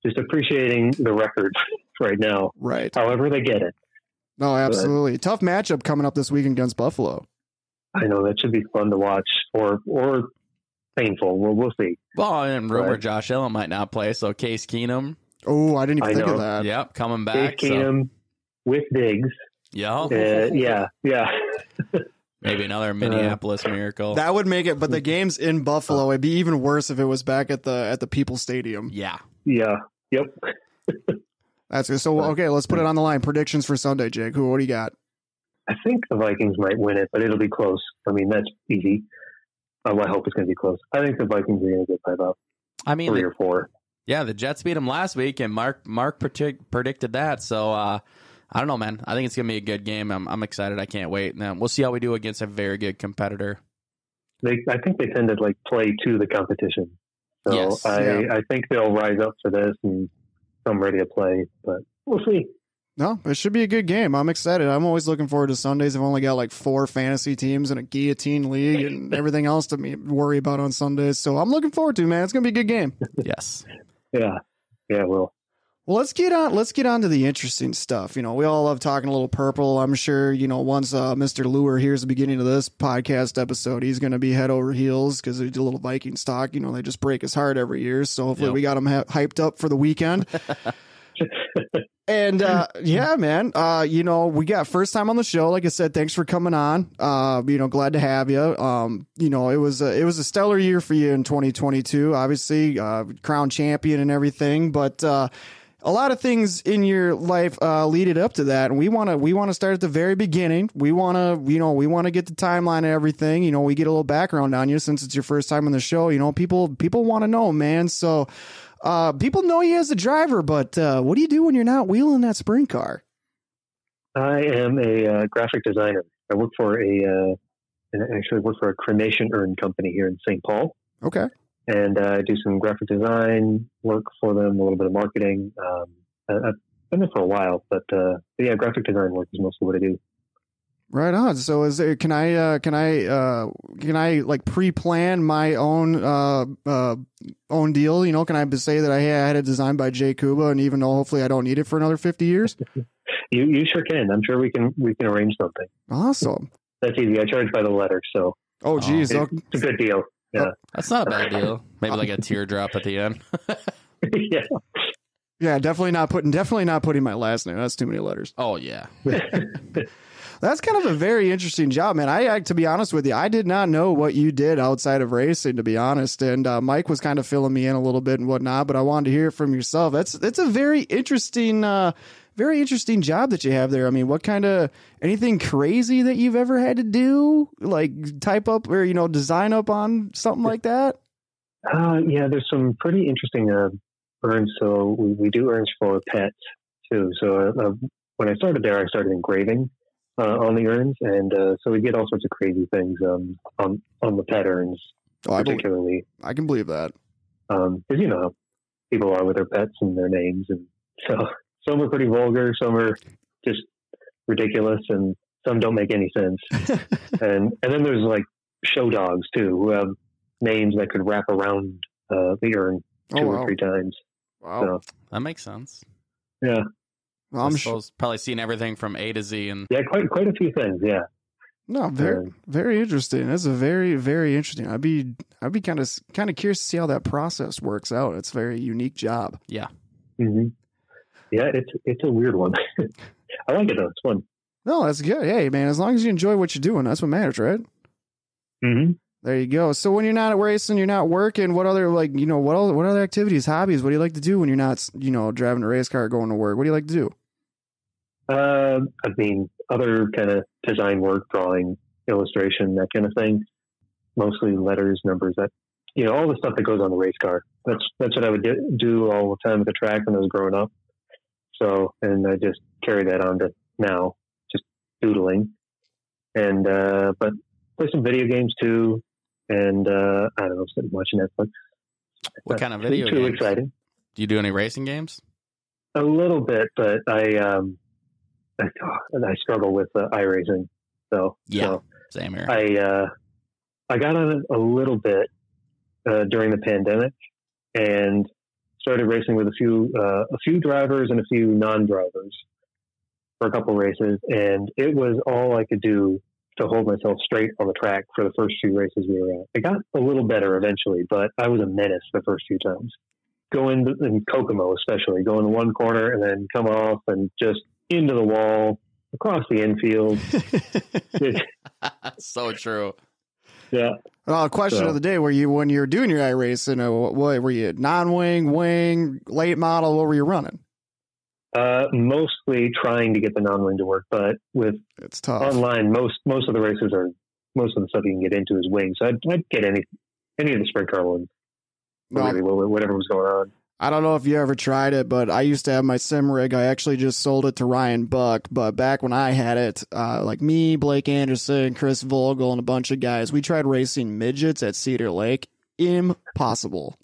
just appreciating the record right now. Right. However they get it. No, absolutely. But, tough matchup coming up this week against Buffalo. I know that should be fun to watch, or or painful. We'll we'll see. Well, and rumor right. Josh Allen might not play, so Case Keenum. Oh, I didn't even I think know. of that. Yep, coming back. Case Keenum so. with Diggs. Yeah, uh, yeah, yeah. Maybe another Minneapolis uh, miracle. That would make it. But the game's in Buffalo. It'd be even worse if it was back at the at the People's Stadium. Yeah. Yeah. Yep. That's good. So, okay, let's put it on the line. Predictions for Sunday, Jake. Who, what do you got? I think the Vikings might win it, but it'll be close. I mean, that's easy. Um, I hope it's going to be close. I think the Vikings are going to get by about I mean, three the, or four. Yeah, the Jets beat them last week, and Mark Mark predict, predicted that. So, uh, I don't know, man. I think it's going to be a good game. I'm, I'm excited. I can't wait. And we'll see how we do against a very good competitor. They, I think they tend to like play to the competition. So, yes, I, yeah. I think they'll rise up for this and I'm ready to play, but we'll see. No, it should be a good game. I'm excited. I'm always looking forward to Sundays. I've only got like four fantasy teams and a guillotine league and everything else to me worry about on Sundays. So I'm looking forward to it, man. It's going to be a good game. Yes. Yeah. Yeah, it will. Well, let's get on. Let's get on to the interesting stuff. You know, we all love talking a little purple. I'm sure, you know, once uh, Mister Luer hears the beginning of this podcast episode, he's going to be head over heels because they do a little Vikings talk. You know, they just break his heart every year. So hopefully yep. we got him ha- hyped up for the weekend. And uh, yeah, man, uh, you know, we got first time on the show. Like I said, thanks for coming on. Uh, you know, glad to have you. Um, you know, it was a, it was a stellar year for you in twenty twenty-two. Obviously, uh, crown champion and everything, but. Uh, a lot of things in your life uh, lead it up to that. And we want to we want to start at the very beginning. We want to, you know, we want to get the timeline and everything. You know, we get a little background on you since it's your first time on the show. You know, people people want to know, man. So uh, people know you as a driver, but uh, what do you do when you're not wheeling that sprint car? I am a uh, graphic designer. I work for a uh, actually work for a cremation urn company here in Saint Paul. Okay. And uh, I do some graphic design work for them, a little bit of marketing. Um, I, I've been there for a while, but, uh, but yeah, graphic design work is mostly what I do. Right on. So, is there, can I uh, can I uh, can I like pre-plan my own uh, uh, own deal? You know, can I say that I had it designed by Jake Kuba, and even though hopefully I don't need it for another fifty years? you you sure can. I'm sure we can we can arrange something. Awesome. That's easy. I charge by the letter, so oh, geez, it, okay. It's a good deal. Yeah. That's not a bad deal. Maybe like a teardrop at the end. yeah. Yeah, definitely not putting definitely not putting my last name. That's too many letters. Oh yeah. That's kind of a very interesting job, man. I, I to be honest with you, I did not know what you did outside of racing, to be honest. And uh, Mike was kind of filling me in a little bit and whatnot, but I wanted to hear from yourself. That's that's a very interesting uh, very interesting job that you have there. I mean, what kind of, anything crazy that you've ever had to do, like type up or, you know, design up on something like that? Uh, yeah, there's some pretty interesting uh, urns. So we, we do urns for pets too. So uh, when I started there, I started engraving uh, on the urns. And uh, so we get all sorts of crazy things um, on, on the pet urns, oh, particularly. I, believe, I can believe that. Um, 'cause, you know, how people are with their pets and their names. And so... Some are pretty vulgar, some are just ridiculous, and some don't make any sense. and and then there's like show dogs too, who have names that could wrap around uh, the urn two oh, wow. or three times. Wow, so, that makes sense. Yeah, well, I'm sure probably seen everything from A to Z, and yeah, quite quite a few things. Yeah, no, very um, very interesting. That's a very very interesting. I'd be I'd be kind of kind of curious to see how that process works out. It's a very unique job. Yeah. Mm-hmm. Yeah, it's it's a weird one. I like it though; it's fun. No, that's good. Hey, man, as long as you enjoy what you're doing, that's what matters, right? Mm-hmm. There you go. So when you're not racing, you're not working. What other like you know what other, what other activities, hobbies? What do you like to do when you're not you know driving a race car, or going to work? What do you like to do? Uh, I mean, other kind of design work, drawing, illustration, that kind of thing. Mostly letters, numbers, that you know all the stuff that goes on the race car. That's that's what I would do all the time at the track when I was growing up. So, and I just carry that on to now, just doodling. And, uh, but play some video games too. And, uh, I don't know, sitting watching Netflix. What kind of video games? Too exciting. Do you do any racing games? A little bit, but I, um, I, I struggle with uh, iRacing. So, yeah, so same here. I, uh, I got on it a little bit, uh, during the pandemic and started racing with a few uh, a few drivers and a few non-drivers for a couple races, and it was all I could do to hold myself straight on the track for the first few races we were at. It got a little better eventually, but I was a menace the first few times. Going in, in Kokomo especially, go in one corner and then come off and just into the wall, across the infield. So true. Yeah. Uh, question so. of the day: Were you when you were doing your iRacing? Uh, what, what were you? Non-wing, wing, late model? What were you running? Uh, mostly trying to get the non-wing to work, but with it's tough online. Most most of the races are most of the stuff you can get into is wing. So I'd, I'd get any any of the sprint car ones, well, really, whatever was going on. I don't know if you ever tried it, but I used to have my sim rig. I actually just sold it to Ryan Buck. But back when I had it, uh, like me, Blake Anderson, Chris Vogel, and a bunch of guys, we tried racing midgets at Cedar Lake. Impossible.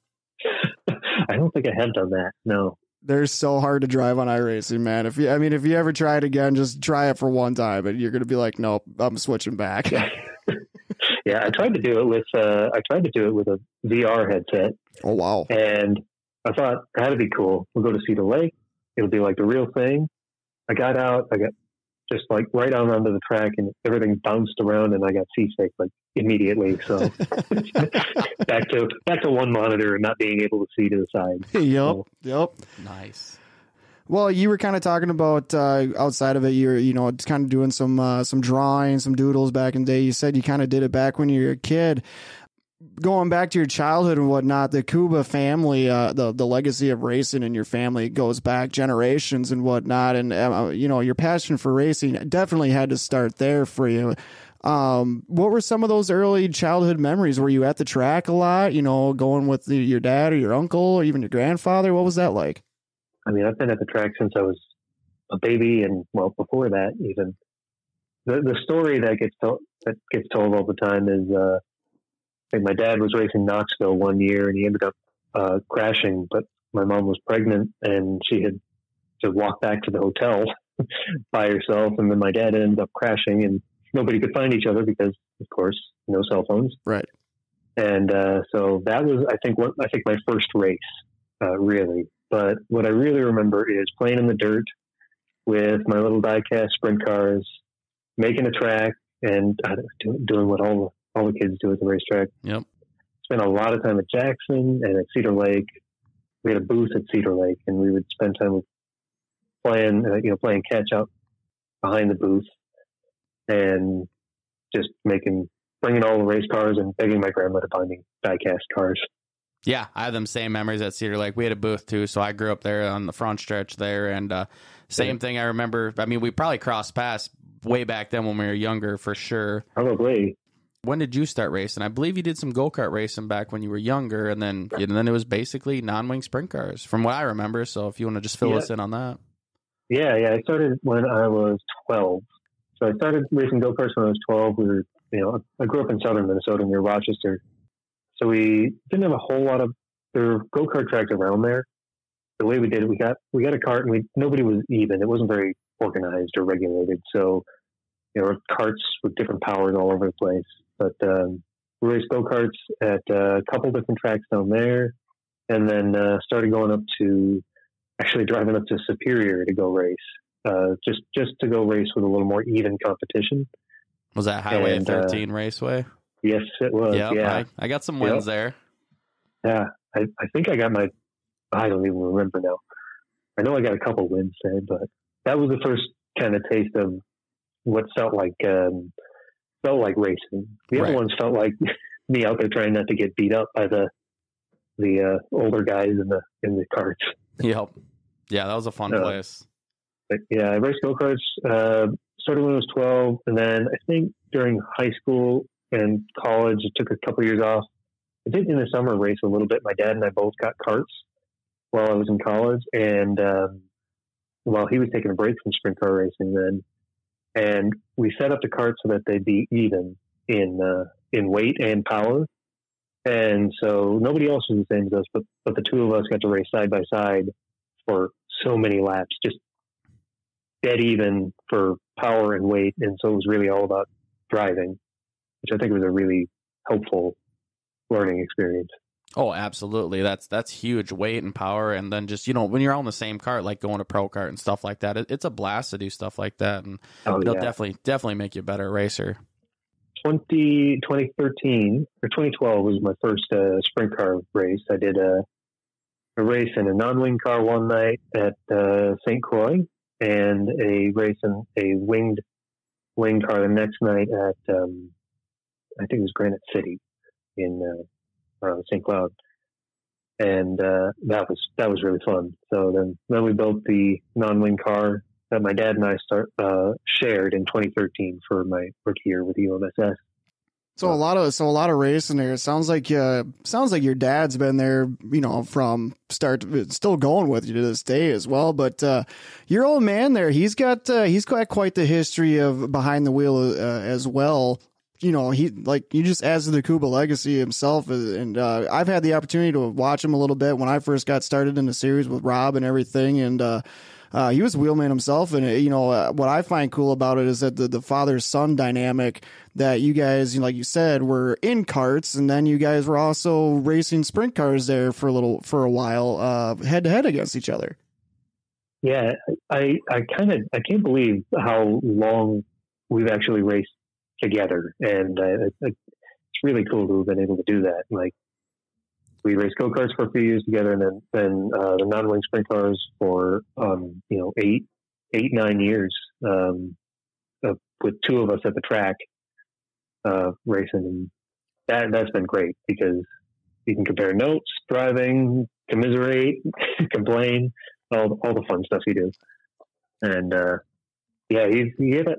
I don't think I have done that. No, they're so hard to drive on iRacing, man. If you, I mean, if you ever try it again, just try it for one time, and you're gonna be like, nope, I'm switching back. Yeah, I tried to do it with. Uh, I tried to do it with a V R headset. Oh wow! And I thought that'd be cool. We'll go to Cedar Lake. It'll be like the real thing. I got out. I got just like right on onto the track, and everything bounced around, and I got seasick like immediately. So back to back to one monitor and not being able to see to the side. Yep. So, yep. Nice. Well, you were kind of talking about uh, outside of it. You're you know kind of doing some uh, some drawing, some doodles back in the day. You said you kind of did it back when you were a kid. going back to your childhood and whatnot, the Kuba family, uh, the the legacy of racing in your family goes back generations and whatnot, and uh, you know, your passion for racing definitely had to start there for you. Um, what were some of those early childhood memories? Were you at the track a lot? You know, going with the, your dad or your uncle or even your grandfather? What was that like? I mean, I've been at the track since I was a baby, and well before that even. The the story that gets to- that gets told all the time is, uh, like my dad was racing Knoxville one year and he ended up uh, crashing, but my mom was pregnant and she had to walk back to the hotel by herself. And then my dad ended up crashing and nobody could find each other because, of course, no cell phones. Right. And uh, so that was, I think, what, I think my first race, uh, really. But what I really remember is playing in the dirt with my little diecast sprint cars, making a track, and uh, doing what all all the kids do at the racetrack. Yep. Spent a lot of time at Jackson and at Cedar Lake. We had a booth at Cedar Lake, and we would spend time playing, uh, you know, playing catch up behind the booth, and just making, bringing all the race cars and begging my grandma to buy me diecast cars. Yeah, I have them same memories at Cedar Lake. We had a booth too, so I grew up there on the front stretch there, and uh, same yeah. thing. I remember. I mean, we probably crossed paths way back then when we were younger, for sure. Probably. When did you start racing? I believe you did some go-kart racing back when you were younger, and then and then it was basically non-wing sprint cars, from what I remember. So if you want to just fill yeah. us in on that. Yeah, yeah. I started when I was twelve. So I started racing go-karts when I was twelve. We were, you know, I grew up in southern Minnesota near Rochester. So we didn't have a whole lot of, there were go-kart tracks around there. The way we did it, we got, we got a cart and we, nobody was even. It wasn't very organized or regulated. So there were carts with different powers all over the place. But um, we raced go-karts at a couple different tracks down there, and then uh, started going up to, actually driving up to Superior to go race, uh, just just to go race with a little more even competition. Was that Highway and, thirteen uh, Raceway? Yes, it was. Yep, yeah, I, I got some wins yep. there. Yeah, I, I think I got my, I don't even remember now. I know I got a couple wins there, but that was the first kind of taste of what felt like um, felt like racing. The right. other ones felt like me out there trying not to get beat up by the the uh, older guys in the in the carts. Yep. Yeah, that was a fun uh, place. But yeah, I raced go-karts, uh, started when I was twelve, and then I think during high school and college, I took a couple years off. I did in the summer race a little bit. My dad and I both got carts while I was in college, and um, while he was taking a break from sprint car racing then. And we set up the carts so that they'd be even in uh, in weight and power. And so nobody else was the same as us, but, but the two of us got to race side by side for so many laps, just dead even for power and weight. And so it was really all about driving, which I think was a really helpful learning experience. Oh, absolutely. That's that's huge, weight and power. And then just, you know, when you're on the same cart, like going to pro kart and stuff like that, it, it's a blast to do stuff like that. And oh, it'll yeah. definitely, definitely make you a better racer. twenty, twenty thirteen or twenty twelve was my first uh, sprint car race. I did a, a race in a non-wing car one night at uh, Saint Croix, and a race in a winged wing car the next night at, um, I think it was Granite City in uh, around Saint Cloud, and uh, that was that was really fun. So then, then we built the non-wing car that my dad and I start uh, shared in twenty thirteen for my rookie year with U M S S. So a lot of so a lot of racing there. It sounds like uh, sounds like your dad's been there, you know, from start to, still going with you to this day as well. But uh, your old man there, he's got uh, he's got quite the history of behind the wheel uh, as well. You know, he, like, you just adds to the Kuba legacy himself. And uh, I've had the opportunity to watch him a little bit when I first got started in the series with Rob and everything. And uh, uh, he was wheelman himself. And, you know, uh, what I find cool about it is that the, the father-son dynamic that you guys, like you said, were in carts. And then you guys were also racing sprint cars there for a little, for a while, uh, head-to-head against each other. Yeah, I, I kind of, I can't believe how long we've actually raced together, and uh, it's really cool to have been able to do that. Like, we raced go-karts for a few years together, and then then uh, the non-wing sprint cars for um, you know eight, eight nine years um, uh, with two of us at the track uh, racing. And that, that's been great because you can compare notes, driving, commiserate, complain, all, all the fun stuff you do. And, uh, yeah, he, he hit up,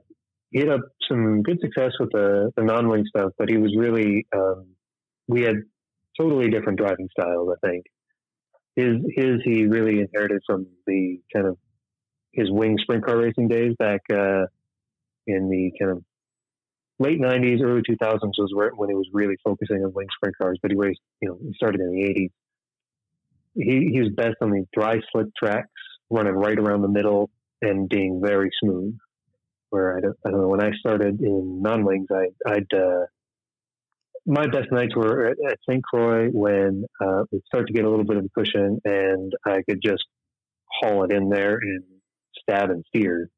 he hit up some good success with the, the non-wing stuff, but he was really, um, we had totally different driving styles, I think. His, his, he really inherited from the kind of his wing sprint car racing days back, uh, in the kind of late nineties, early two thousands was where, when he was really focusing on wing sprint cars, but he raced, you know, he started in the eighties. He, he was best on these dry slick tracks, running right around the middle and being very smooth. Where I don't, I don't know, when I started in non-wings, I, I'd, uh, my best nights were at, at Saint Croix when uh, it started to get a little bit of a cushion and I could just haul it in there and stab and steer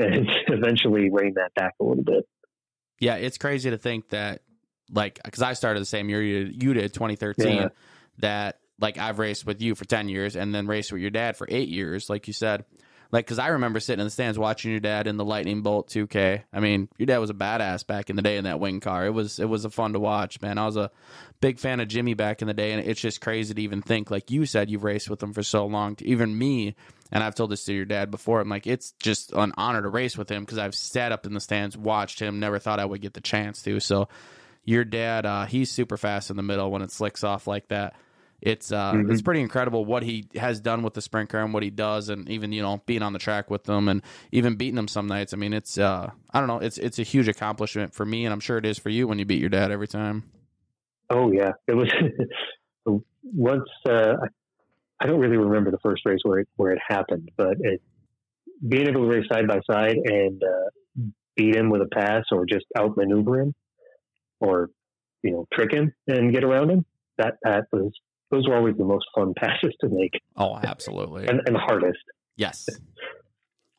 and eventually rein that back a little bit. Yeah, it's crazy to think that, like, because I started the same year you, you did, twenty thirteen, yeah. That, like, I've raced with you for ten years and then raced with your dad for eight years, like you said. Like, because I remember sitting in the stands watching your dad in the Lightning Bolt two K. I mean, your dad was a badass back in the day in that wing car. It was it was a fun to watch, man. I was a big fan of Jimmy back in the day, and it's just crazy to even think, like you said, you've raced with him for so long. To even me, and I've told this to your dad before, I'm like, it's just an honor to race with him because I've sat up in the stands, watched him, never thought I would get the chance to. So your dad, uh, he's super fast in the middle when it slicks off like that. It's uh, mm-hmm. It's pretty incredible what he has done with the sprint car and what he does, and even, you know, being on the track with them and even beating them some nights. I mean, it's uh, I don't know, it's it's a huge accomplishment for me, and I'm sure it is for you when you beat your dad every time. Oh yeah, it was once. Uh, I don't really remember the first race where it where it happened, but it, being able to race side by side and uh, beat him with a pass, or just outmaneuver him, or you know, trick him and get around him, that that was. Those were always the most fun passes to make. Oh, absolutely. and, and the hardest. Yes.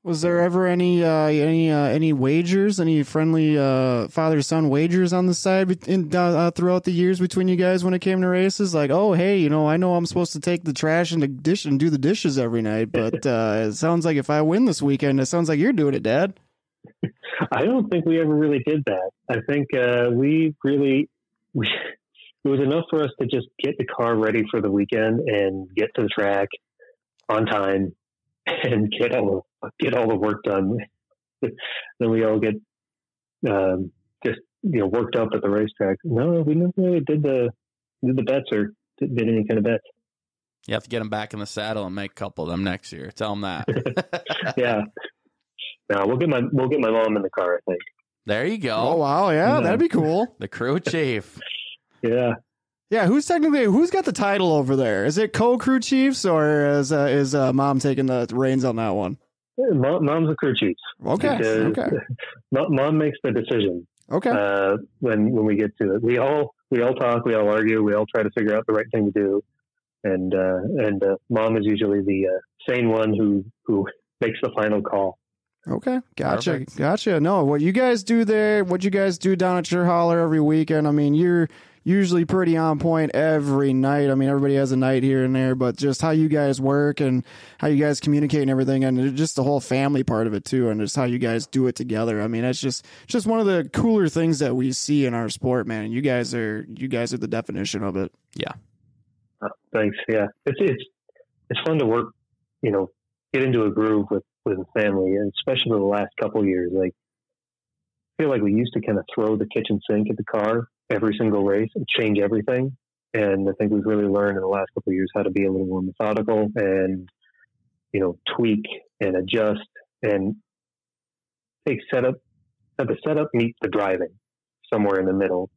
Was there ever any, uh, any, uh, any wagers, any friendly, uh, father son wagers on the side in, uh, throughout the years between you guys when it came to races? Like, oh, hey, you know, I know I'm supposed to take the trash and the dish and do the dishes every night, but, uh, it sounds like if I win this weekend, it sounds like you're doing it, Dad. I don't think we ever really did that. I think, uh, we really, we, it was enough for us to just get the car ready for the weekend and get to the track on time and get all the, get all the work done. Then we all get um, just, you know, worked up at the racetrack. No, we never really did the, did the bets or did any kind of bets. You have to get them back in the saddle and make a couple of them next year. Tell them that. Yeah. No, we'll get my, we'll get my mom in the car, I think. There you go. Oh, wow. Yeah, yeah. That'd be cool. The crew chief. Yeah. Yeah. Who's technically, who's got the title over there? Is it co-crew chiefs or is, uh, is uh, mom taking the reins on that one? Yeah, mom, mom's the crew chief. Okay. Okay. Mom makes the decision. Okay. Uh, when, when we get to it, we all, we all talk, we all argue, we all try to figure out the right thing to do. And, uh, and, uh, mom is usually the uh, sane one who, who makes the final call. Okay. Gotcha. Perfect. Gotcha. No, what you guys do there, what you guys do down at your holler every weekend. I mean, you're usually pretty on point every night. I mean, everybody has a night here and there, but just how you guys work and how you guys communicate and everything, and just the whole family part of it too, and just how you guys do it together. I mean, that's just just one of the cooler things that we see in our sport, man. And you guys are you guys are the definition of it. Yeah. Uh, thanks. Yeah, it's it's it's fun to work. You know, get into a groove with with the family, and especially the last couple of years. Like, I feel like we used to kind of throw the kitchen sink at the car every single race and change everything. And I think we've really learned in the last couple of years how to be a little more methodical and, you know, tweak and adjust and take setup, have the setup meet the driving somewhere in the middle.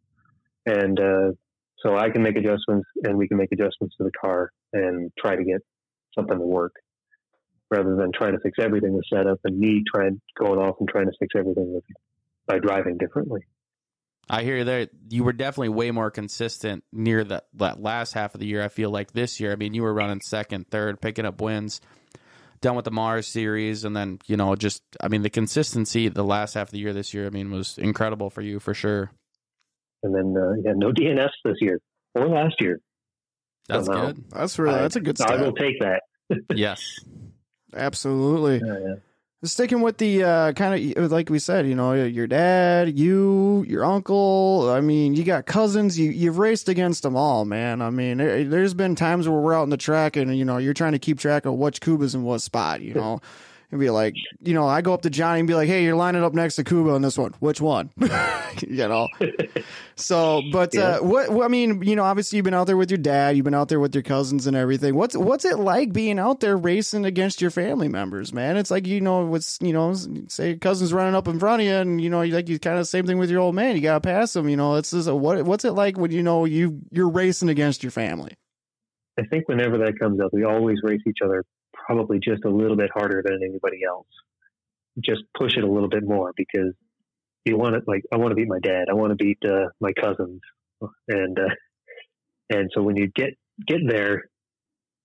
And uh, so I can make adjustments and we can make adjustments to the car and try to get something to work rather than trying to fix everything with setup and me trying going off and trying to fix everything with, by driving differently. I hear that you were definitely way more consistent near the, that last half of the year. I feel like this year, I mean, you were running second, third, picking up wins, done with the Mars series. And then, you know, just, I mean, the consistency the last half of the year this year, I mean, was incredible for you for sure. And then, uh, yeah, no D N Fs this year or last year. That's somehow. Good. That's really, I, that's a good start. I will take that. Yes. Absolutely. Yeah, yeah. Sticking with the uh, kind of, like we said, you know, your dad, you, your uncle. I mean, you got cousins. You, you've raced against them all, man. I mean, there, there's been times where we're out in the track and, you know, you're trying to keep track of which Kuba's in what spot, you know. And be like, you know, I go up to Johnny and be like, hey, you're lining up next to Kuba on this one. Which one? You know? So, but yeah. uh, what, what, I mean, you know, obviously you've been out there with your dad. You've been out there with your cousins and everything. What's what's it like being out there racing against your family members, man? It's like, you know, what's, you know, say your cousin's running up in front of you and, you know, you like you kind of same thing with your old man. You got to pass him, you know. It's just a, what what's it like when, you know, you, you're racing against your family? I think whenever that comes up, we always race each other probably just a little bit harder than anybody else. Just push it a little bit more because you want to, like, I want to beat my dad. I want to beat uh, my cousins. And, uh, and so when you get, get there,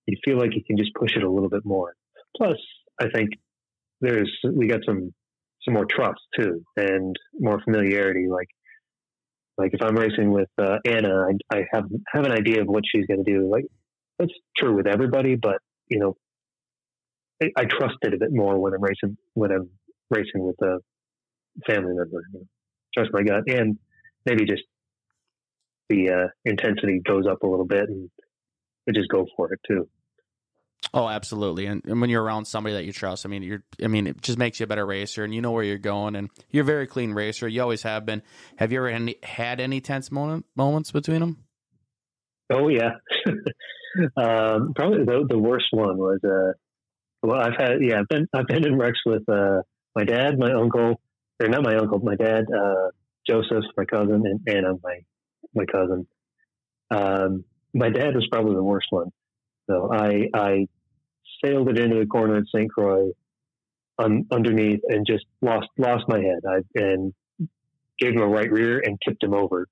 you feel like you can just push it a little bit more. Plus, I think there's, we got some, some more trust too and more familiarity. Like, like if I'm racing with uh, Anna, I, I have, have an idea of what she's going to do. Like that's true with everybody, but you know, I, I trust it a bit more when I'm racing, when I'm racing with a family member. Trust my gut. And maybe just the uh, intensity goes up a little bit and I just go for it too. Oh, absolutely. And, and when you're around somebody that you trust, I mean, you're, I mean, it just makes you a better racer and you know where you're going and you're a very clean racer. You always have been. Have you ever any, had any tense moment, moments between them? Oh yeah. um, probably the, the worst one was, uh, Well, I've had, yeah, I've been, I've been in wrecks with, uh, my dad, my uncle, or not my uncle, my dad, uh, Joseph, my cousin, and Anna, my, my cousin. Um, my dad was probably the worst one. So I, I sailed it into the corner at Saint Croix un, underneath and just lost, lost my head. I, and gave him a right rear and tipped him over.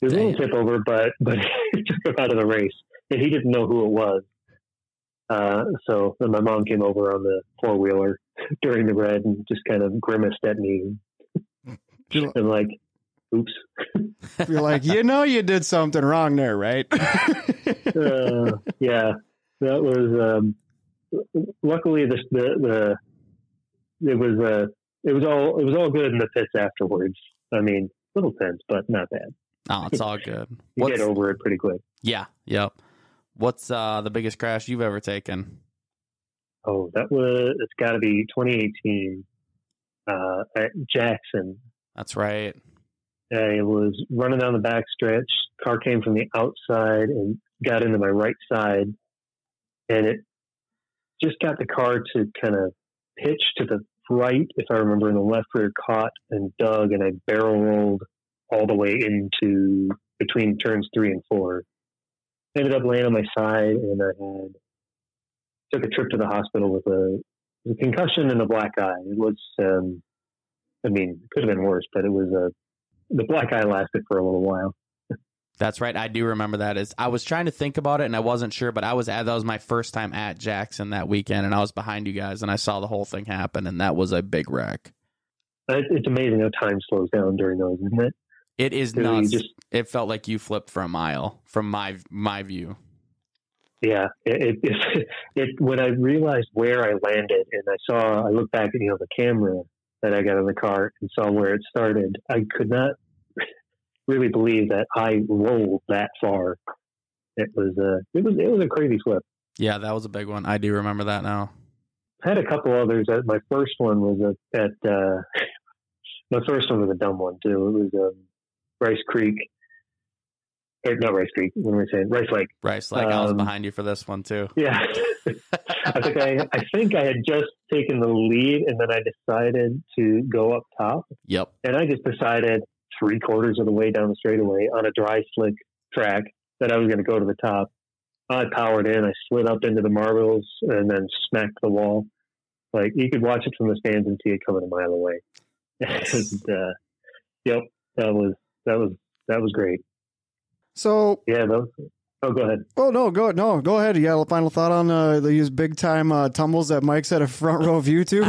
It was a little tip over, but, but it took him out of the race and he didn't know who it was. Uh, so then my mom came over on the four wheeler during the red and just kind of grimaced at me and like, oops. You're like, you know, you did something wrong there, right? uh, yeah, that was, um, luckily the, the, the, it was, uh, it was all, it was all good in the pits afterwards. I mean, little tense, but not bad. Oh, it's all good. You What's... get over it pretty quick. Yeah. Yep. What's uh, the biggest crash you've ever taken? Oh, that was, it's got to be twenty eighteen uh, at Jackson. That's right. Uh, it was running down the back stretch. Car came from the outside and got into my right side. And it just got the car to kind of pitch to the right, if I remember, and the left rear caught and dug, and I barrel rolled all the way into between turns three and four. Ended up laying on my side, and I had took a trip to the hospital with a, with a concussion and a black eye. It was, um, I mean, it could have been worse, but it was a the black eye lasted for a little while. That's right. I do remember that. Is I was trying to think about it, and I wasn't sure, but I was at that was my first time at Jackson that weekend, and I was behind you guys, and I saw the whole thing happen, and that was a big wreck. It's amazing how time slows down during those, isn't it? It is nuts. Just, it felt like you flipped for a mile from my my view. Yeah, it, it, it when I realized where I landed and I saw, I looked back at you know the camera that I got in the car and saw where it started. I could not really believe that I rolled that far. It was a it was it was a crazy flip. Yeah, that was a big one. I do remember that now. I had a couple others. My first one was at, at uh, my first one was a dumb one too. It was a Rice Creek, or not Rice Creek, what am I saying? Rice Lake. Rice Lake, um, I was behind you for this one too. Yeah. I think I, I think I had just taken the lead and then I decided to go up top. Yep. And I just decided three quarters of the way down the straightaway on a dry, slick track that I was going to go to the top. I powered in, I slid up into the marbles and then smacked the wall. Like, you could watch it from the stands and see it coming a mile away. and, uh, yep, that was... That was that was great. So yeah, that was, oh go ahead. Oh no, go no, go ahead. You got a final thought on uh, these big time uh, tumbles that Mike's had a front row view to?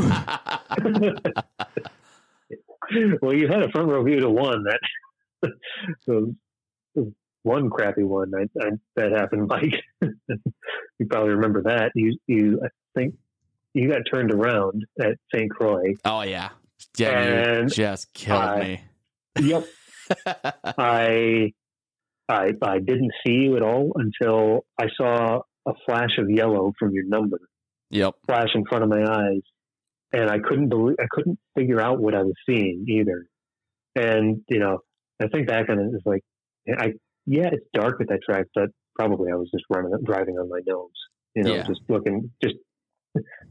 Well, you had a front row view to one that so one crappy one I, I, that happened, Mike. You probably remember that. You you I think you got turned around at Saint Croix. Oh yeah, yeah, and you just killed I, me. Yep. I, I, I didn't see you at all until I saw a flash of yellow from your number. Yep. Flash in front of my eyes, and I couldn't believe, I couldn't figure out what I was seeing either. And you know, I think back on it, it's like, I yeah, it's dark at that track, but probably I was just running, driving on my nose. You know, yeah. just looking, just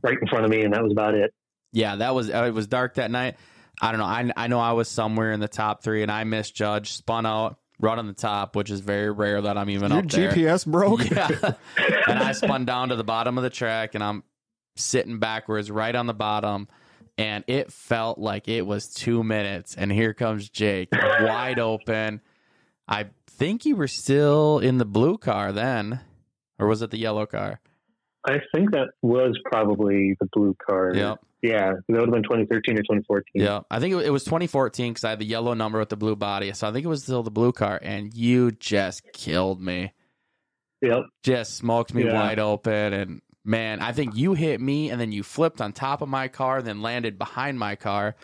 right in front of me, and that was about it. Yeah, that was. It was dark that night. I don't know. I I know I was somewhere in the top three, and I misjudged, spun out, run on the top, which is very rare that I'm even Your up there. Your G P S broke. Yeah. And I spun down to the bottom of the track, and I'm sitting backwards, right on the bottom, and it felt like it was two minutes. And here comes Jake, wide open. I think you were still in the blue car then, or was it the yellow car? I think that was probably the blue car. Yep. Yeah, that would have been twenty thirteen or twenty fourteen. Yeah, I think it was twenty fourteen because I had the yellow number with the blue body. So I think it was still the blue car, and you just killed me. Yep. Just smoked me yeah. wide open. And, man, I think you hit me, and then you flipped on top of my car, then landed behind my car.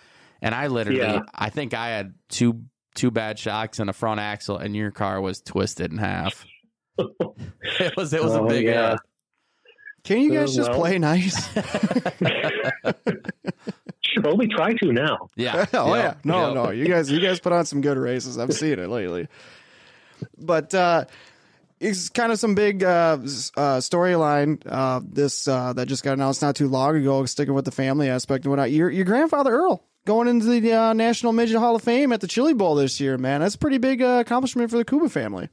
And I literally, yeah. I think I had two two bad shocks in a front axle, and your car was twisted in half. it was, it was oh, a big yeah. hit. Can you guys uh, just well. play nice? Well, we try to now. Yeah. Oh yeah. yeah. No, yeah. no. You guys, you guys put on some good races. I've seen it lately. But uh, it's kind of some big uh, uh, storyline. Uh, this uh, that just got announced not too long ago. Sticking with the family aspect and whatnot. Your your grandfather Earl going into the uh, National Midget Hall of Fame at the Chili Bowl this year. Man, that's a pretty big uh, accomplishment for the Kuba family.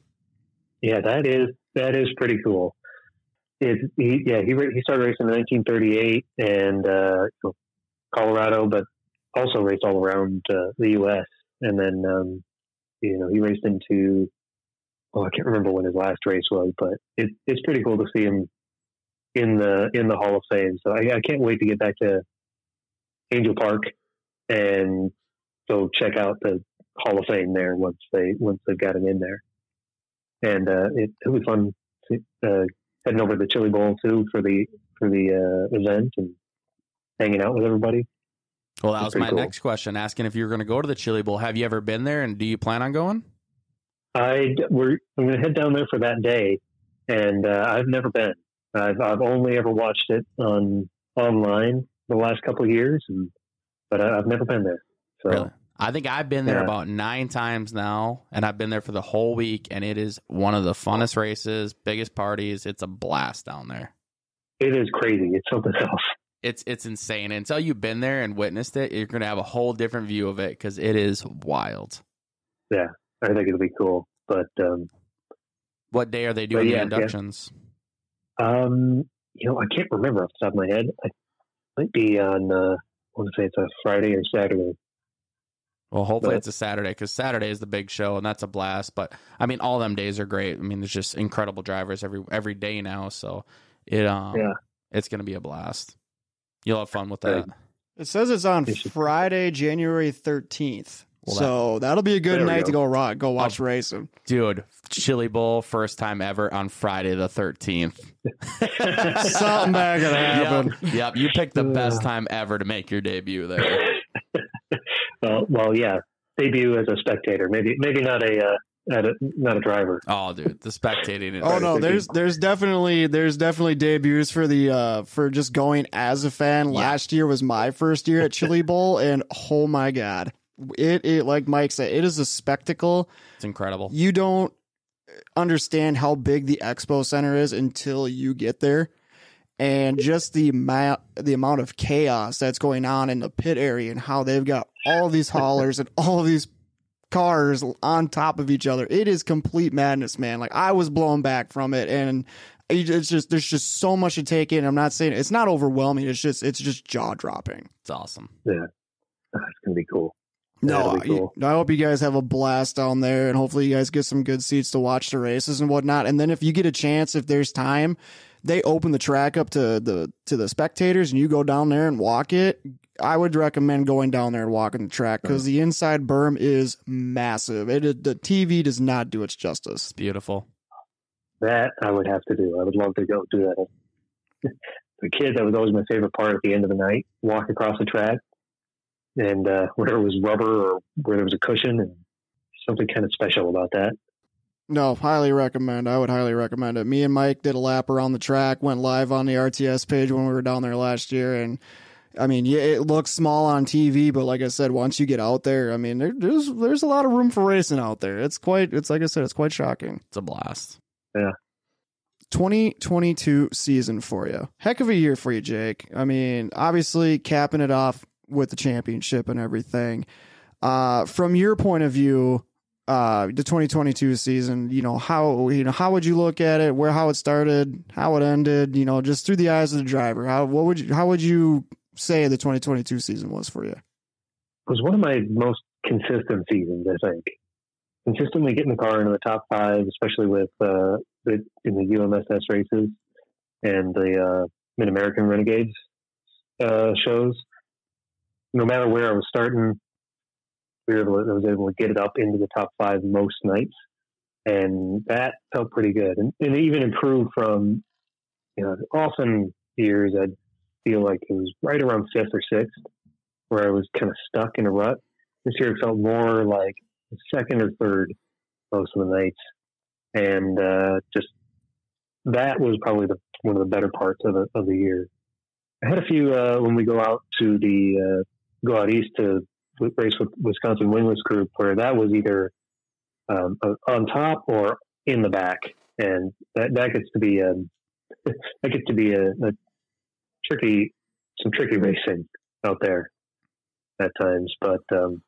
Yeah, that is that is pretty cool. It, he, yeah, he he started racing in nineteen thirty-eight and uh, Colorado, but also raced all around uh, the U S And then, um, you know, he raced into, oh, I can't remember when his last race was, but it, it's pretty cool to see him in the in the Hall of Fame. So I, I can't wait to get back to Angel Park and go check out the Hall of Fame there once they once they've got him in there. And uh, it it'll be fun to. Uh, Heading over to the Chili Bowl too for the for the uh, event and hanging out with everybody. Well, that was my cool. next question, asking if you were going to go to the Chili Bowl. Have you ever been there, and do you plan on going? I we're I'm going to head down there for that day, and uh, I've never been. I've I've only ever watched it on online the last couple of years, and, but I, I've never been there. So really? I think I've been there yeah. about nine times now, and I've been there for the whole week, and it is one of the funnest races, biggest parties. It's a blast down there. It is crazy. It's something else. It's it's insane. Until you've been there and witnessed it, you're going to have a whole different view of it because it is wild. Yeah, I think it'll be cool. But um, what day are they doing yeah, the inductions? Yeah. Um, you know, I can't remember off the top of my head. I might be on. Uh, I want to say it's a Friday or Saturday. Well, hopefully but, it's a Saturday because Saturday is the big show, and that's a blast. But, I mean, all them days are great. I mean, there's just incredible drivers every every day now. So it um, yeah. it's going to be a blast. You'll have fun with that. It says it's on Friday, January thirteenth. Well, so that, that'll be a good night go. to go rock, go watch oh, racing. Dude, Chili Bowl, first time ever on Friday the thirteenth. Something bad going to happen. Yep, yep, you picked the best time ever to make your debut there. Well, well, yeah, debut as a spectator, maybe, maybe not a, uh, not a, not a driver. Oh, dude, the spectating. Is oh no, there's, there's definitely, there's definitely debuts for the, uh, for just going as a fan. Yeah. Last year was my first year at Chili Bowl, and oh my God, it, it, like Mike said, it is a spectacle. It's incredible. You don't understand how big the expo center is until you get there. And just the amount, the amount of chaos that's going on in the pit area and how they've got all these haulers and all these cars on top of each other. It is complete madness, man. Like, I was blown back from it. And it's just, there's just so much to take in. I'm not saying it's not overwhelming. It's just, it's just jaw dropping. It's awesome. Yeah. That's going to be cool. No, be cool. I hope you guys have a blast down there, and hopefully you guys get some good seats to watch the races and whatnot. And then if you get a chance, if there's time, they open the track up to the to the spectators, and you go down there and walk it. I would recommend going down there and walking the track because the inside berm is massive. It the T V does not do its justice. It's beautiful. That I would have to do. I would love to go do that. the kids, that was always my favorite part at the end of the night, walk across the track and uh, where it was rubber or where there was a cushion, and something kind of special about that. No, highly recommend. I would highly recommend it. Me and Mike did a lap around the track, went live on the R T S page when we were down there last year. And I mean, yeah, it looks small on T V, but like I said, once you get out there, I mean, there, there's, there's a lot of room for racing out there. It's quite, it's like I said, it's quite shocking. It's a blast. Yeah. twenty twenty-two season for you. Heck of a year for you, Jake. I mean, obviously capping it off with the championship and everything. Uh, from your point of view, Uh, the twenty twenty-two season, you know, how, you know, how would you look at it, where, how it started, how it ended, you know, just through the eyes of the driver, how, what would you, how would you say the twenty twenty-two season was for you? It was one of my most consistent seasons, I think. Consistently getting the car into the top five, especially with, uh, the, in the U M S S races and the, uh, Mid-American Renegades, uh, shows. No matter where I was starting, we were able to, I was able to get it up into the top five most nights, and that felt pretty good. And, and it even improved from, you know, often years I'd feel like it was right around fifth or sixth where I was kind of stuck in a rut. This year it felt more like second or third most of the nights, and uh, just that was probably the, one of the better parts of the of the year. I had a few uh, when we go out to the uh, go out east to. race with Wisconsin Wingless group, where that was either um, on top or in the back, and that, that gets to be a that gets to be a, a tricky some tricky racing out there at times. But um,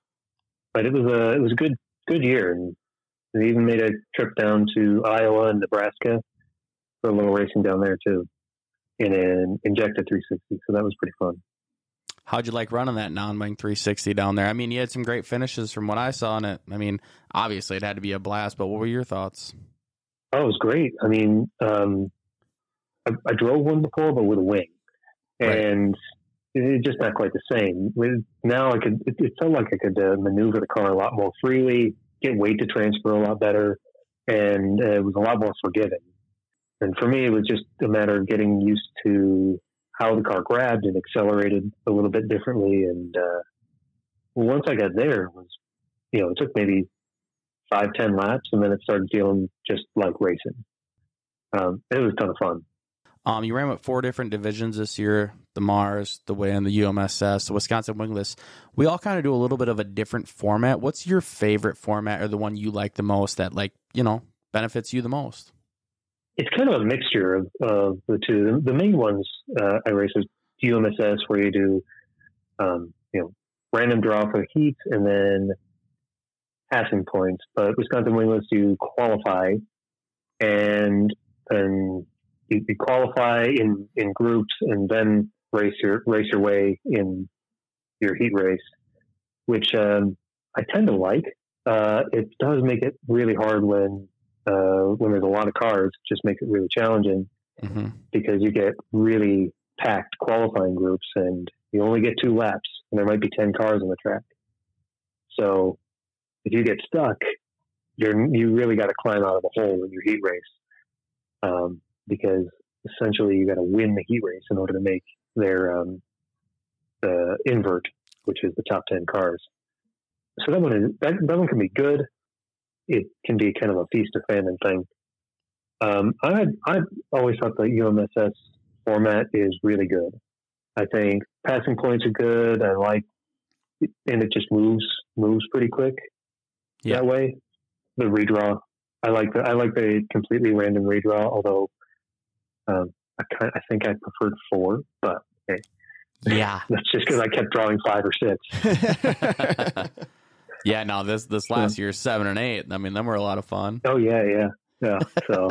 but it was a it was a good good year, and they even made a trip down to Iowa and Nebraska for a little racing down there too, in an Injecta three sixty. So that was pretty fun. How'd you like running that non-wing three sixty down there? I mean, you had some great finishes from what I saw in it. I mean, obviously it had to be a blast, but what were your thoughts? Oh, it was great. I mean, um, I, I drove one before, but with a wing. And right. It's just not quite the same. With, now I could, it, it felt like I could uh, maneuver the car a lot more freely, get weight to transfer a lot better, and uh, it was a lot more forgiving. And for me, it was just a matter of getting used to how the car grabbed and accelerated a little bit differently. And uh, once I got there, it was, you know, it took maybe five, ten laps, and then it started feeling just like racing. Um, it was a ton of fun. Um, you ran with four different divisions this year, the Mars, the Win, the U M S S, the Wisconsin Wingless. We all kind of do a little bit of a different format. What's your favorite format, or the one you like the most that, like, you know, benefits you the most? It's kind of a mixture of, of the two. The main ones uh, I race is U M S S, where you do, um, you know, random draw for the heats and then passing points. But Wisconsin Wingless, you qualify, and then you, you qualify in, in groups, and then race your race your way in your heat race, which um, I tend to like. Uh, it does make it really hard when. Uh, when there's a lot of cars, just makes it really challenging, mm-hmm. because you get really packed qualifying groups, and you only get two laps, and there might be ten cars on the track. So if you get stuck, you're, you really got to climb out of a hole in your heat race, um, because essentially you got to win the heat race in order to make their um, the invert, which is the top ten cars. So that one is, that, that one can be good. It can be kind of a feast or famine thing. Um, I I always thought the U M S S format is really good. I think passing points are good. I like, and it just moves moves pretty quick. Yeah. That way, the redraw. I like the I like the completely random redraw. Although, um, I kind I think I preferred four, but hey, yeah, that's just because I kept drawing five or six. Yeah, no, this this last year, seven and eight. I mean, them were a lot of fun. Oh, yeah, yeah. Yeah. So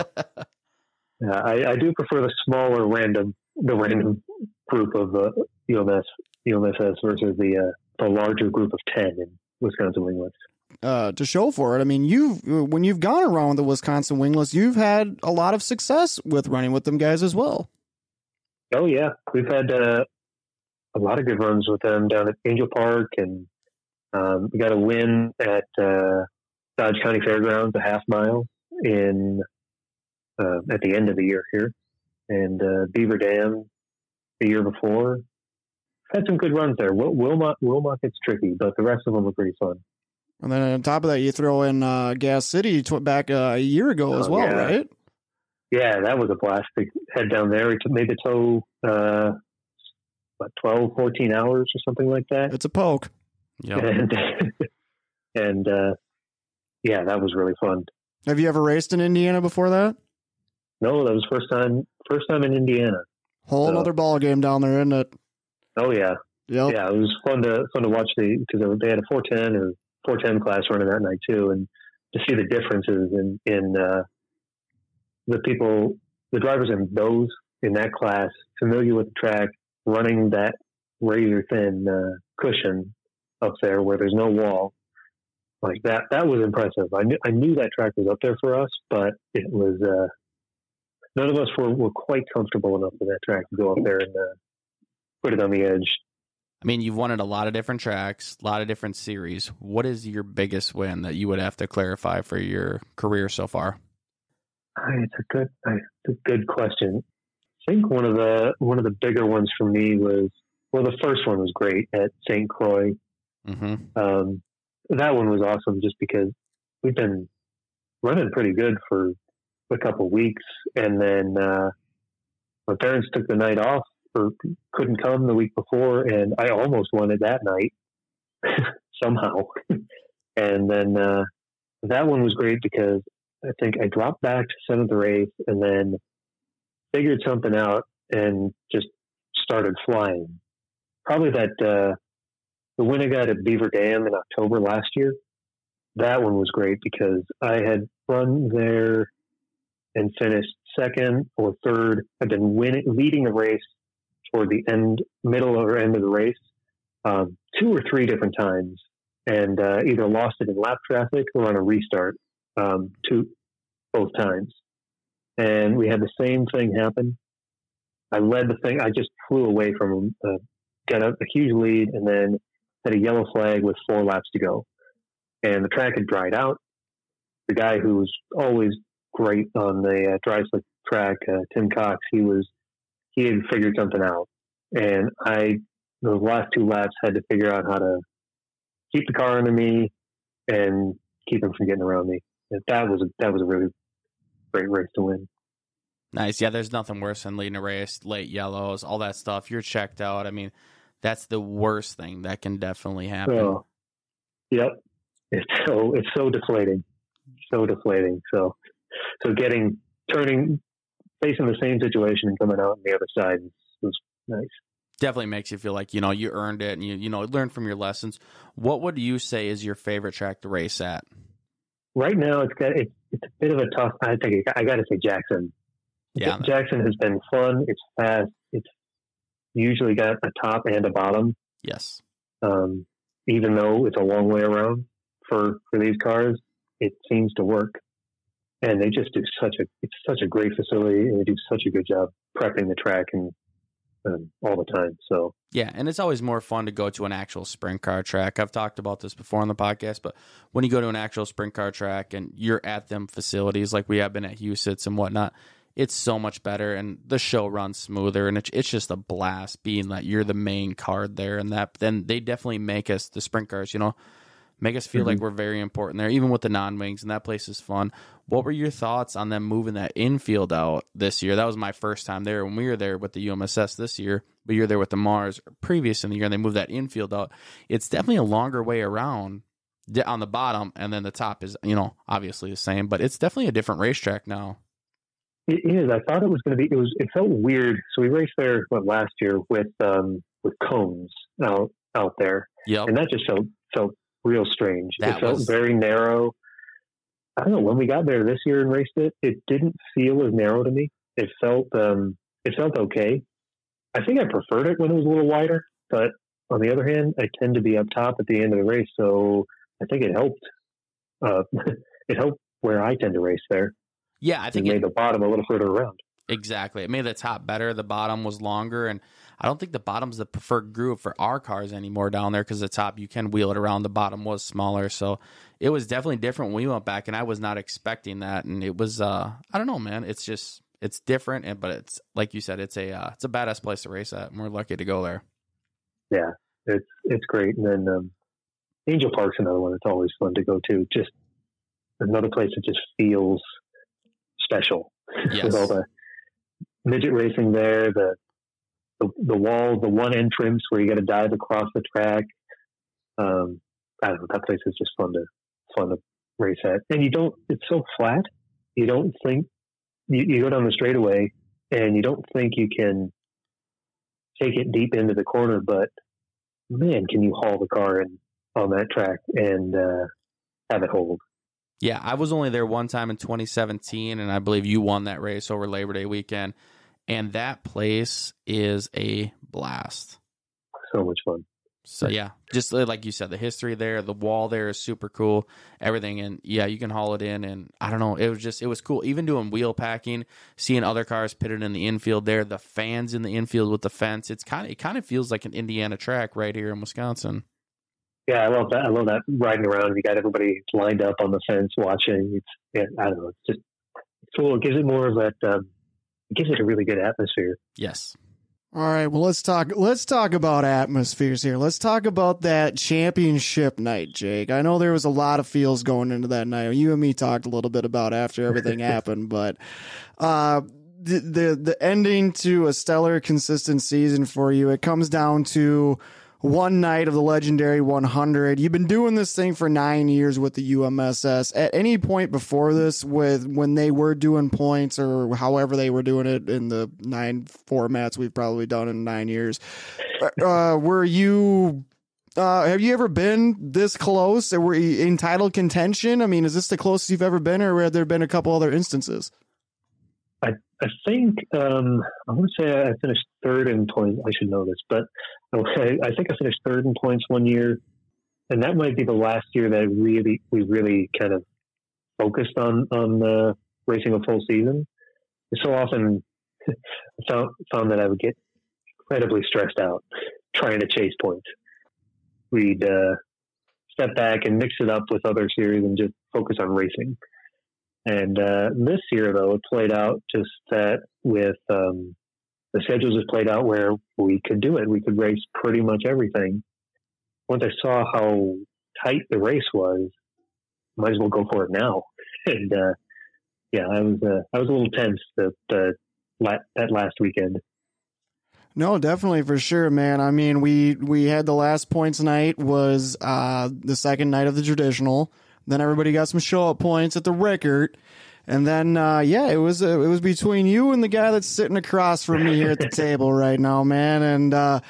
yeah, I, I do prefer the smaller random, the random group of uh, U M S, U M S S versus the, uh, the larger group of ten in Wisconsin Wingless. Uh, to show for it, I mean, you've when you've gone around with the Wisconsin Wingless, you've had a lot of success with running with them guys as well. Oh, yeah. We've had uh, a lot of good runs with them down at Angel Park, and Um, we got a win at uh, Dodge County Fairgrounds, a half mile in uh, at the end of the year here, and uh, Beaver Dam the year before. Had some good runs there. Wil- Wilmot, Wilmot gets tricky, but the rest of them are pretty fun. And then on top of that, you throw in uh, Gas City tw- back uh, a year ago oh, as well, yeah. right? Yeah, that was a blast to head down there. We made the tow uh, about twelve, fourteen hours or something like that. It's a poke. Yeah. And, and uh, yeah, that was really fun. Have you ever raced in Indiana before that? No, that was first time. First time in Indiana. Whole so. Other ball game down there, isn't it? Oh yeah, yep. yeah. It was fun to fun to watch the because they had a four ten or four ten class running that night too, and to see the differences in in uh, the people, the drivers in those in that class, familiar with the track, running that razor thin uh, cushion up there where there's no wall. Like that, that was impressive. I knew I knew that track was up there for us, but it was uh, none of us were, were quite comfortable enough with that track to go up there and Uh, put it on the edge. I mean, you've won at a lot of different tracks, a lot of different series. What is your biggest win that you would have to clarify for your career so far? It's a good, it's a good question. I think one of the one of the bigger ones for me was well, the first one was great at Saint Croix. Mm-hmm. Um, that one was awesome just because we've been running pretty good for a couple of weeks, and then uh, my parents took the night off. Or couldn't come the week before, and I almost won it that night somehow. And then uh, that one was great because I think I dropped back to seventh or eighth, and then figured something out and just started flying. Probably that uh, the win I got at Beaver Dam in October last year. That one was great because I had run there and finished second or third. I've been winning, leading the race. Or the end, middle or end of the race, um, two or three different times, and uh, either lost it in lap traffic or on a restart, um, two, both times. And we had the same thing happen. I led the thing. I just flew away from him, uh, got a, a huge lead, and then had a yellow flag with four laps to go. And the track had dried out. The guy who was always great on the uh, dry slick track, uh, Tim Cox, he was. He had figured something out, and I, those last two laps, had to figure out how to keep the car under me and keep him from getting around me. And that was a, that was a really great race to win. Nice. Yeah, there's nothing worse than leading a race, late yellows, all that stuff. You're checked out. I mean, that's the worst thing that can definitely happen. So, yep. It's so it's so deflating, so deflating. So so getting turning. Facing the same situation and coming out on the other side was nice. Definitely makes you feel like, you know, you earned it and you, you know, learned from your lessons. What would you say is your favorite track to race at? Right now, it's got, it's, it's a bit of a tough, I think I got to say Jackson. Yeah. Jackson has been fun. It's fast. It's usually got a top and a bottom. Yes. Um, even though it's a long way around for, for these cars, it seems to work. And they just do such a, it's such a great facility, and they do such a good job prepping the track and um, all the time. So, yeah. And it's always more fun to go to an actual sprint car track. I've talked about this before on the podcast, but when you go to an actual sprint car track and you're at them facilities, like we have been at U S I T S and whatnot, it's so much better. And the show runs smoother, and it's, it's just a blast being like, you're the main card there. And that, then they definitely make us the sprint cars, you know, make us feel mm-hmm. like we're very important there, even with the non-wings, and that place is fun. What were your thoughts on them moving that infield out this year? That was my first time there when we were there with the U M S S this year, but you're there with the Mars previous in the year, and they moved that infield out. It's definitely a longer way around on the bottom, and then the top is, you know, obviously the same, but it's definitely a different racetrack now. It is. I thought it was going to be, it was, it felt weird. So we raced there what, last year with, um, with cones out, out there. Yep. And that just felt, felt, real strange. That it felt was... very narrow. I don't know, when we got there this year and raced it, it didn't feel as narrow to me. It felt um, it felt okay. I think I preferred it when it was a little wider, but on the other hand, I tend to be up top at the end of the race, so I think it helped. Uh, it helped where I tend to race there. Yeah, I think it, it made the bottom a little further around. Exactly. It made the top better. The bottom was longer, and I don't think the bottom's the preferred groove for our cars anymore down there because the top, you can wheel it around. The bottom was smaller, so it was definitely different when we went back, and I was not expecting that, and it was, uh, I don't know, man. It's just, it's different, and but it's like you said, it's a uh, it's a badass place to race at, and we're lucky to go there. Yeah, it's it's great. And then um, Angel Park's another one that's always fun to go to. Just another place that just feels special. Yes. With all the midget racing there, the the, the wall, the one end trims where you got to dive across the track. Um, I don't know, that place is just fun to fun to race at, and you don't. It's so flat. You don't think you, you go down the straightaway, and you don't think you can take it deep into the corner. But man, can you haul the car in on that track and uh, have it hold? Yeah, I was only there one time in twenty seventeen, and I believe you won that race over Labor Day weekend. And that place is a blast. So much fun. So yeah, just like you said, the history there, the wall there is super cool, everything. And yeah, you can haul it in. And I don't know, it was just, it was cool. Even doing wheel packing, seeing other cars pitted in the infield there, the fans in the infield with the fence. It's kind of, it kind of feels like an Indiana track right here in Wisconsin. Yeah, I love that. I love that riding around. You got everybody lined up on the fence watching. It's, yeah, I don't know. It's just it's cool. It gives it more of that. Um, it gives it a really good atmosphere. Yes. All right. Well, let's talk. Let's talk about atmospheres here. Let's talk about that championship night, Jake. I know there was a lot of feels going into that night. You and me talked a little bit about after everything happened, but uh, the, the the ending to a stellar, consistent season for you. It comes down to one night of the legendary one hundred. You've been doing this thing for nine years with the U M S S. At any point before this, with when they were doing points or however they were doing it in the nine formats we've probably done in nine years, uh, were you, uh, have you ever been this close? Or were you in title contention? I mean, is this the closest you've ever been, or have there been a couple other instances? I, I think um, I want to say I finished third in points. I should know this, but okay, I think I finished third in points one year, and that might be the last year that really we really kind of focused on on uh, racing a full season. So often, I found, found that I would get incredibly stressed out trying to chase points. We'd uh, step back and mix it up with other series and just focus on racing. And uh, this year, though, it played out just that with um, the schedules just played out where we could do it. We could race pretty much everything. Once I saw how tight the race was, might as well go for it now. And uh, yeah, I was uh, I was a little tense that uh, la- that last weekend. No, definitely, for sure, man. I mean, we we had the last points night was uh, the second night of the traditional. Then everybody got some show up points at the Rickert. And then, uh, yeah, it was, uh, it was between you and the guy that's sitting across from me here at the table right now, man. And, uh,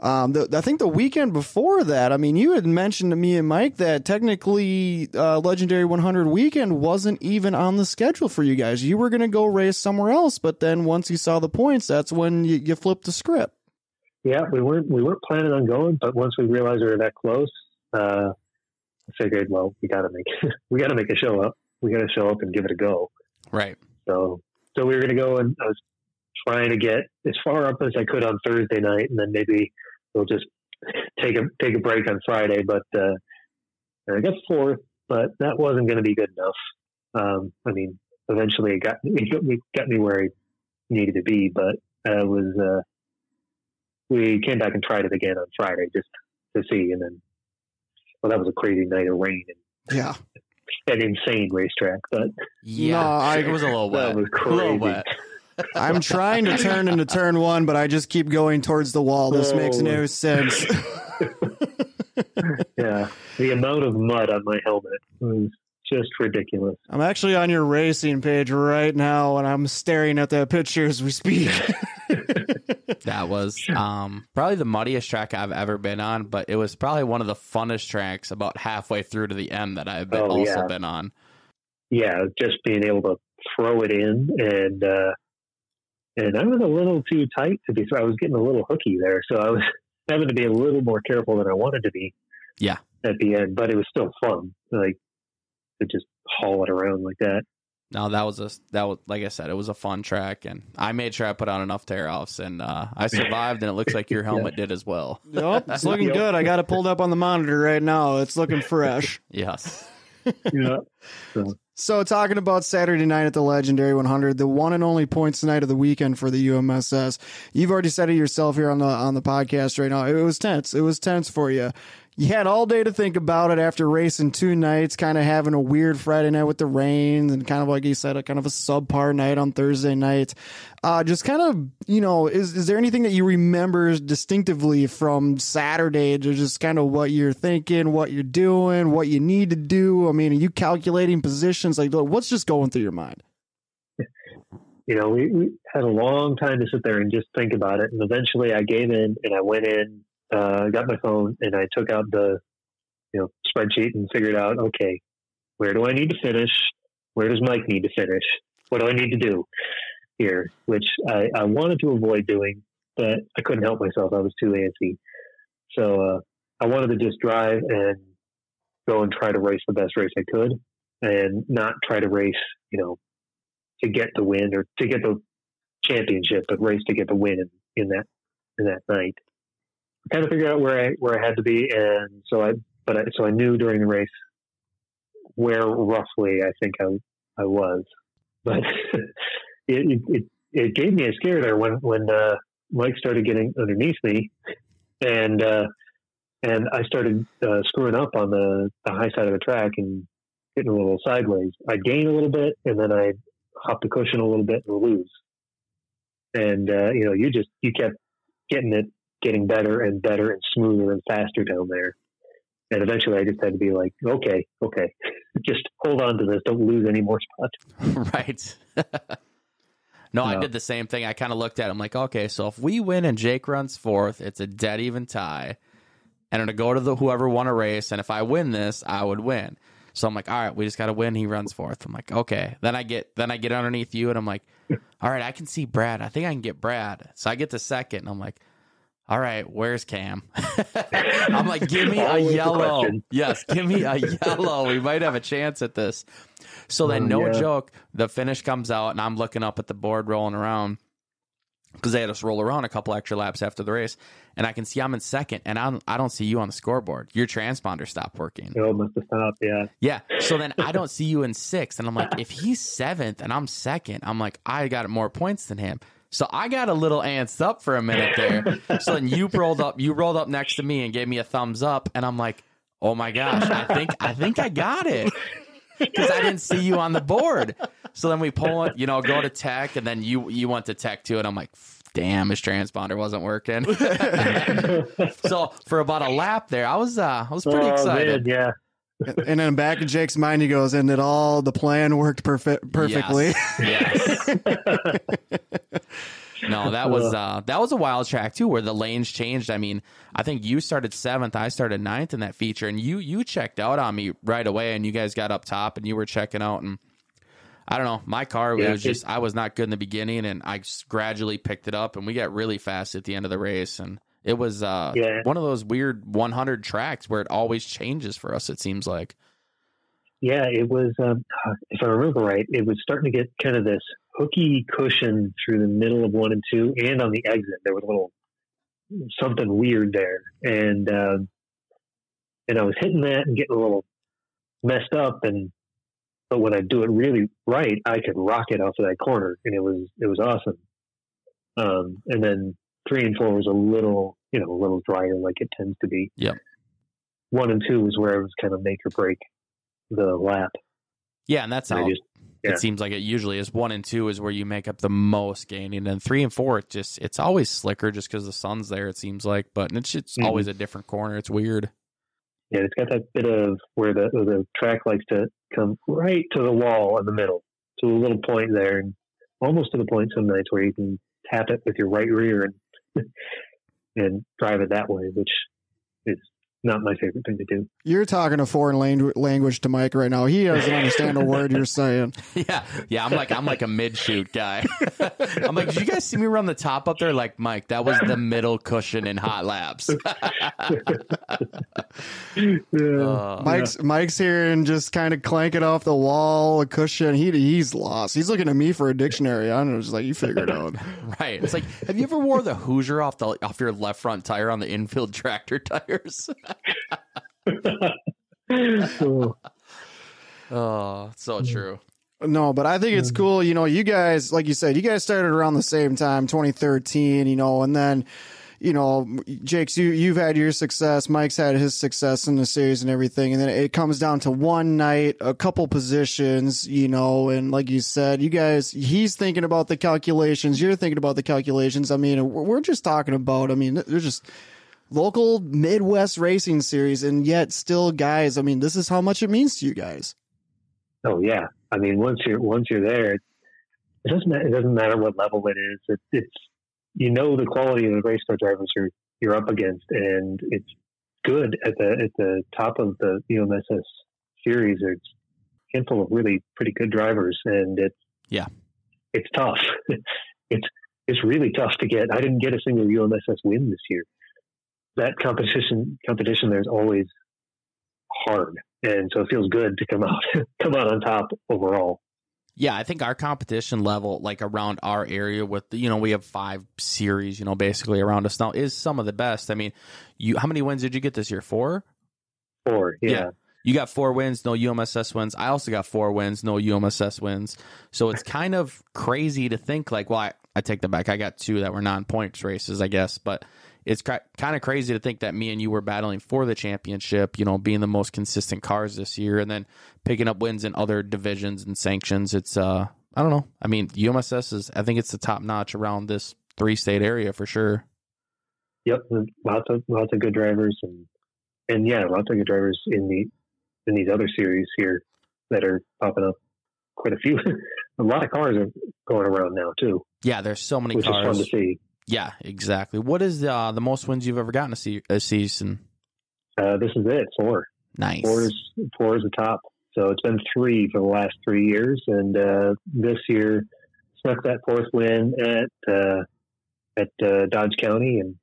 um, the, I think the weekend before that, I mean, you had mentioned to me and Mike that technically, uh, Legendary one hundred weekend wasn't even on the schedule for you guys. You were going to go race somewhere else, but then once you saw the points, that's when you, you flipped the script. Yeah, we weren't, we weren't planning on going, but once we realized we were that close, uh, figured, well, we gotta make we gotta make a show up. We gotta show up and give it a go. Right. So, so we were gonna go, and I was trying to get as far up as I could on Thursday night, and then maybe we'll just take a take a break on Friday. But uh, I got fourth, but that wasn't going to be good enough. Um, I mean, eventually it got it got me where I needed to be, but I was uh, we came back and tried it again on Friday just to see, and then. Well, that was a crazy night of rain. And yeah. An insane racetrack, but yeah, no, I, it was a little wet. That was crazy. A little wet. I'm trying to turn into turn one, but I just keep going towards the wall. This oh. makes no sense. Yeah. The amount of mud on my helmet was just ridiculous. I'm actually on your racing page right now, and I'm staring at that picture as we speak. That was um, probably the muddiest track I've ever been on, but it was probably one of the funnest tracks about halfway through to the end that I've been, oh, also yeah. been on. Yeah, just being able to throw it in, and uh, and I was a little too tight to be. So I was getting a little hooky there, so I was having to be a little more careful than I wanted to be. Yeah, at the end, but it was still fun, like to just haul it around like that. No, that was a that was like I said, it was a fun track, and I made sure I put on enough tear offs, and uh, I survived, and it looks like your helmet yeah. did as well. Nope, it's looking good. I got it pulled up on the monitor right now. It's looking fresh. Yes. Yeah. So. so talking about Saturday night at the Legendary one hundred, the one and only points night of the weekend for the U M S S. You've already said it yourself here on the on the podcast right now. It was tense. It was tense for you. You had all day to think about it after racing two nights, kind of having a weird Friday night with the rain and kind of, like you said, a kind of a subpar night on Thursday night. Uh, just kind of, you know, is, is there anything that you remember distinctively from Saturday to just kind of what you're thinking, what you're doing, what you need to do? I mean, are you calculating positions? Like, what's just going through your mind? You know, we, we had a long time to sit there and just think about it. And eventually I gave in and I went in. I uh, got my phone and I took out the, you know, spreadsheet and figured out, okay, where do I need to finish? Where does Mike need to finish? What do I need to do here? Which I, I wanted to avoid doing, but I couldn't help myself. I was too antsy. So uh, I wanted to just drive and go and try to race the best race I could and not try to race, you know, to get the win or to get the championship, but race to get the win in, in that, in that night. Kind of figured out where I where I had to be, and so I but I, so I knew during the race where roughly I think I I was, but it, it it gave me a scare there when when uh, Mike started getting underneath me, and uh, and I started uh, screwing up on the, the high side of the track and getting a little sideways. I gain a little bit, and then I hop the cushion a little bit and lose, and uh, you know you just you kept getting it. getting better and better and smoother and faster down there. And eventually I just had to be like, okay, okay, just hold on to this. Don't lose any more spots. Right. no, no, I did the same thing. I kind of looked at it. I'm like, okay, so if we win and Jake runs fourth, it's a dead even tie. And I'm going to go to the whoever won a race. And if I win this, I would win. So I'm like, all right, we just got to win. He runs fourth. I'm like, okay. Then I get, then I get underneath you and I'm like, all right, I can see Brad. I think I can get Brad. So I get to second and I'm like, all right, where's Cam? I'm like, give me a yellow. Yes, give me a yellow. We might have a chance at this. So then, oh, no yeah. joke, the finish comes out, and I'm looking up at the board rolling around because they had us roll around a couple extra laps after the race, and I can see I'm in second, and I'm, I don't see you on the scoreboard. Your transponder stopped working. Oh, must have stopped, yeah. Yeah, so then I don't see you in sixth, and I'm like, if he's seventh and I'm second, I'm like, I got more points than him. So I got a little antsed up for a minute there. So then you rolled up, you rolled up next to me and gave me a thumbs up, and I'm like, "Oh my gosh, I think I think I got it," because I didn't see you on the board. So then we pull it, you know, go to tech, and then you you went to tech too, and I'm like, "Damn, his transponder wasn't working." So for about a lap there, I was uh, I was pretty oh, excited. Man, yeah. And then back in Jake's mind, he goes, and it all, the plan worked perfect, perfectly. Yes. yes. No, that was, uh, that was a wild track too, where the lanes changed. I mean, I think you started seventh, I started ninth in that feature, and you, you checked out on me right away, and you guys got up top and you were checking out, and I don't know, my car yeah, was just, I was not good in the beginning, and I just gradually picked it up, and we got really fast at the end of the race, and It was uh, yeah. one of those weird one hundred tracks where it always changes for us, it seems like. Yeah, it was, um, if I remember right, it was starting to get kind of this hooky cushion through the middle of one and two, and on the exit, there was a little something weird there. And uh, and I was hitting that and getting a little messed up. And But when I do it really right, I could rock it off of that corner, and it was, it was awesome. Um, and then three and four was a little, you know, a little drier like it tends to be. Yeah. One and two was where it was kind of make or break the lap. Yeah, and that's and how just, yeah. it seems like it usually is. One and two is where you make up the most gaining, and three and four, it just it's always slicker just because the sun's there, it seems like, but it's, it's mm-hmm. always a different corner. It's weird. Yeah, it's got that bit of where the, where the track likes to come right to the wall in the middle, to a little point there, and almost to the point some nights where you can tap it with your right rear and and drive it that way, which is not my favorite thing to do. You're talking a foreign lang- language to Mike right now. He doesn't understand a word you're saying. Yeah. Yeah. I'm like, I'm like a mid shoot guy. I'm like, did you guys see me run the top up there? Like, Mike, that was the middle cushion in hot laps. yeah. uh, Mike's, yeah. Mike's here and just kind of clanking off the wall, a cushion. He, he's lost. He's looking at me for a dictionary. I don't know. Just like, you figure it out. Right. It's like, have you ever wore the Hoosier off the, off your left front tire on the infield tractor tires? oh. so true. No, but I think it's cool. You know, you guys, like you said, you guys started around the same time, twenty thirteen, you know, and then, you know, Jake's, you, you've had your success. Mike's had his success in the series and everything. And then it comes down to one night, a couple positions, you know, and like you said, you guys, he's thinking about the calculations. You're thinking about the calculations. I mean, we're just talking about, I mean, they're just local Midwest racing series. And yet still, guys, I mean, this is how much it means to you guys. Oh, yeah. I mean, once you're, once you're there, it doesn't, it doesn't matter what level it is. It, it's, you know, the quality of the race car drivers you're, you're up against, and it's good at the, at the top of the U M S S series. There's a handful of really pretty good drivers, and it's, yeah, it's tough. it's, it's really tough to get. I didn't get a single U M S S win this year. That competition, competition there's always hard. And so it feels good to come out, come out on top overall. Yeah, I think our competition level, like around our area with, you know, we have five series, you know, basically around us now, is some of the best. I mean, you, how many wins did you get this year? Four? Four, yeah. yeah. You got four wins, no U M S S wins. I also got four wins, no U M S S wins. So it's kind of crazy to think like, well, I, I take that back. I got two that were non-points races, I guess, but it's kind of crazy to think that me and you were battling for the championship, you know, being the most consistent cars this year and then picking up wins in other divisions and sanctions. It's, uh, I don't know. I mean, U M S S is, I think it's the top notch around this three state area for sure. Yep. Lots of, lots of good drivers and, and yeah, lots of good drivers in the, in these other series here that are popping up quite a few. A lot of cars are going around now too. Yeah. There's so many which cars. Which is fun to see. Yeah, exactly. What is uh, the most wins you've ever gotten a, se- a season? Uh, this is it, four. Nice. Four is, four is the top. So it's been three for the last three years. And uh, this year, snuck that fourth win at uh, at uh, Dodge County and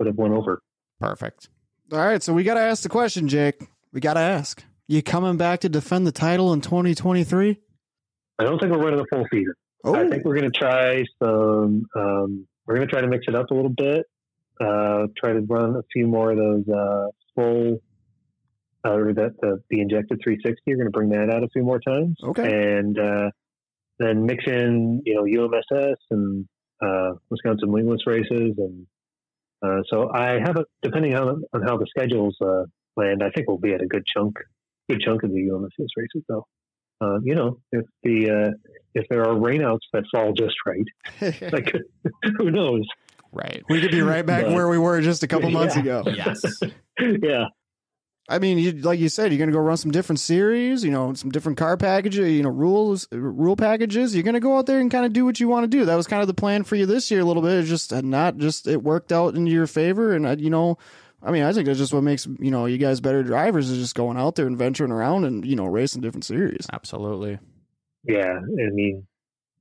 would have won over. Perfect. All right, so we got to ask the question, Jake. We got to ask. You coming back to defend the title in twenty twenty-three? I don't think we're running a full season. Oh. I think we're going to try some... Um, We're going to try to mix it up a little bit, uh, try to run a few more of those uh, full, uh, or that the, the injected three sixty. We're going to bring that out a few more times. Okay. And uh, then mix in, you know, U M S S and uh, Wisconsin Wingless races. And uh, so I have a, depending on, on how the schedules uh, land, I think we'll be at a good chunk, good chunk of the U M S S races though. Uh, you know, if the uh, if there are rainouts that fall just right, like who knows? Right, we could be right back but, where we were just a couple months yeah. ago. Yes, yeah. I mean, you, like you said, you're going to go run some different series, you know, some different car packages, you know, rules, rule packages. You're going to go out there and kind of do what you want to do. That was kind of the plan for you this year a little bit. It's just not just it worked out in your favor, and you know. I mean, I think that's just what makes, you know, you guys better drivers is just going out there and venturing around and, you know, racing different series. Absolutely. Yeah. I mean,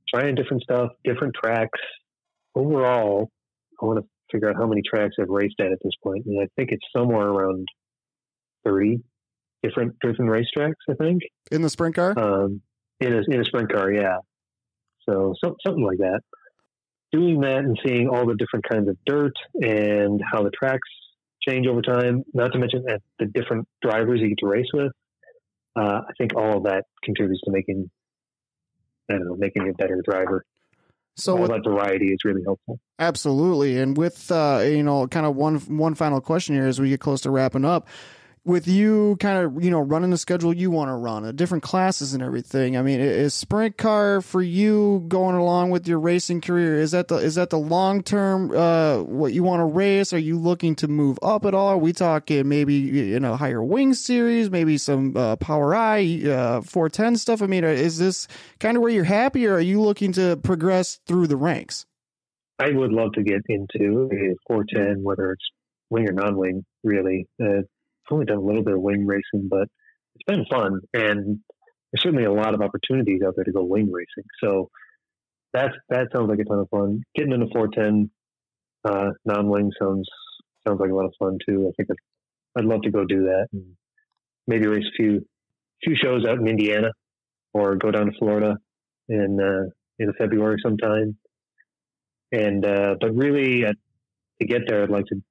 trying different stuff, different tracks. Overall, I want to figure out how many tracks I've raced at at this point. And I think it's somewhere around thirty different different racetracks, I think. In the sprint car? Um, in a, in a sprint car, yeah. So, so something like that. Doing that and seeing all the different kinds of dirt and how the tracks change over time, not to mention that the different drivers you get to race with. Uh, I think all of that contributes to making, I don't know, making a better driver. So all with, that variety is really helpful. Absolutely. And with, uh, you know, kind of one, one final question here as we get close to wrapping up. With you kind of, you know, running the schedule you want to run, uh, different classes and everything. I mean, is sprint car for you going along with your racing career? Is that the is that the long term uh, what you want to race? Are you looking to move up at all? Are we talking maybe in a higher wing series, maybe some uh, Power Eye uh, four ten stuff? I mean, is this kind of where you're happy, or are you looking to progress through the ranks? I would love to get into a four ten, whether it's wing or non-wing, really. Uh, I've only done a little bit of wing racing, but it's been fun, and there's certainly a lot of opportunities out there to go wing racing. So that's that sounds like a ton of fun. Getting into four ten uh, non-wing sounds sounds like a lot of fun too. I think I'd, I'd love to go do that, and maybe race a few few shows out in Indiana, or go down to Florida in uh, in February sometime. And uh, but really, uh, to get there, I'd like to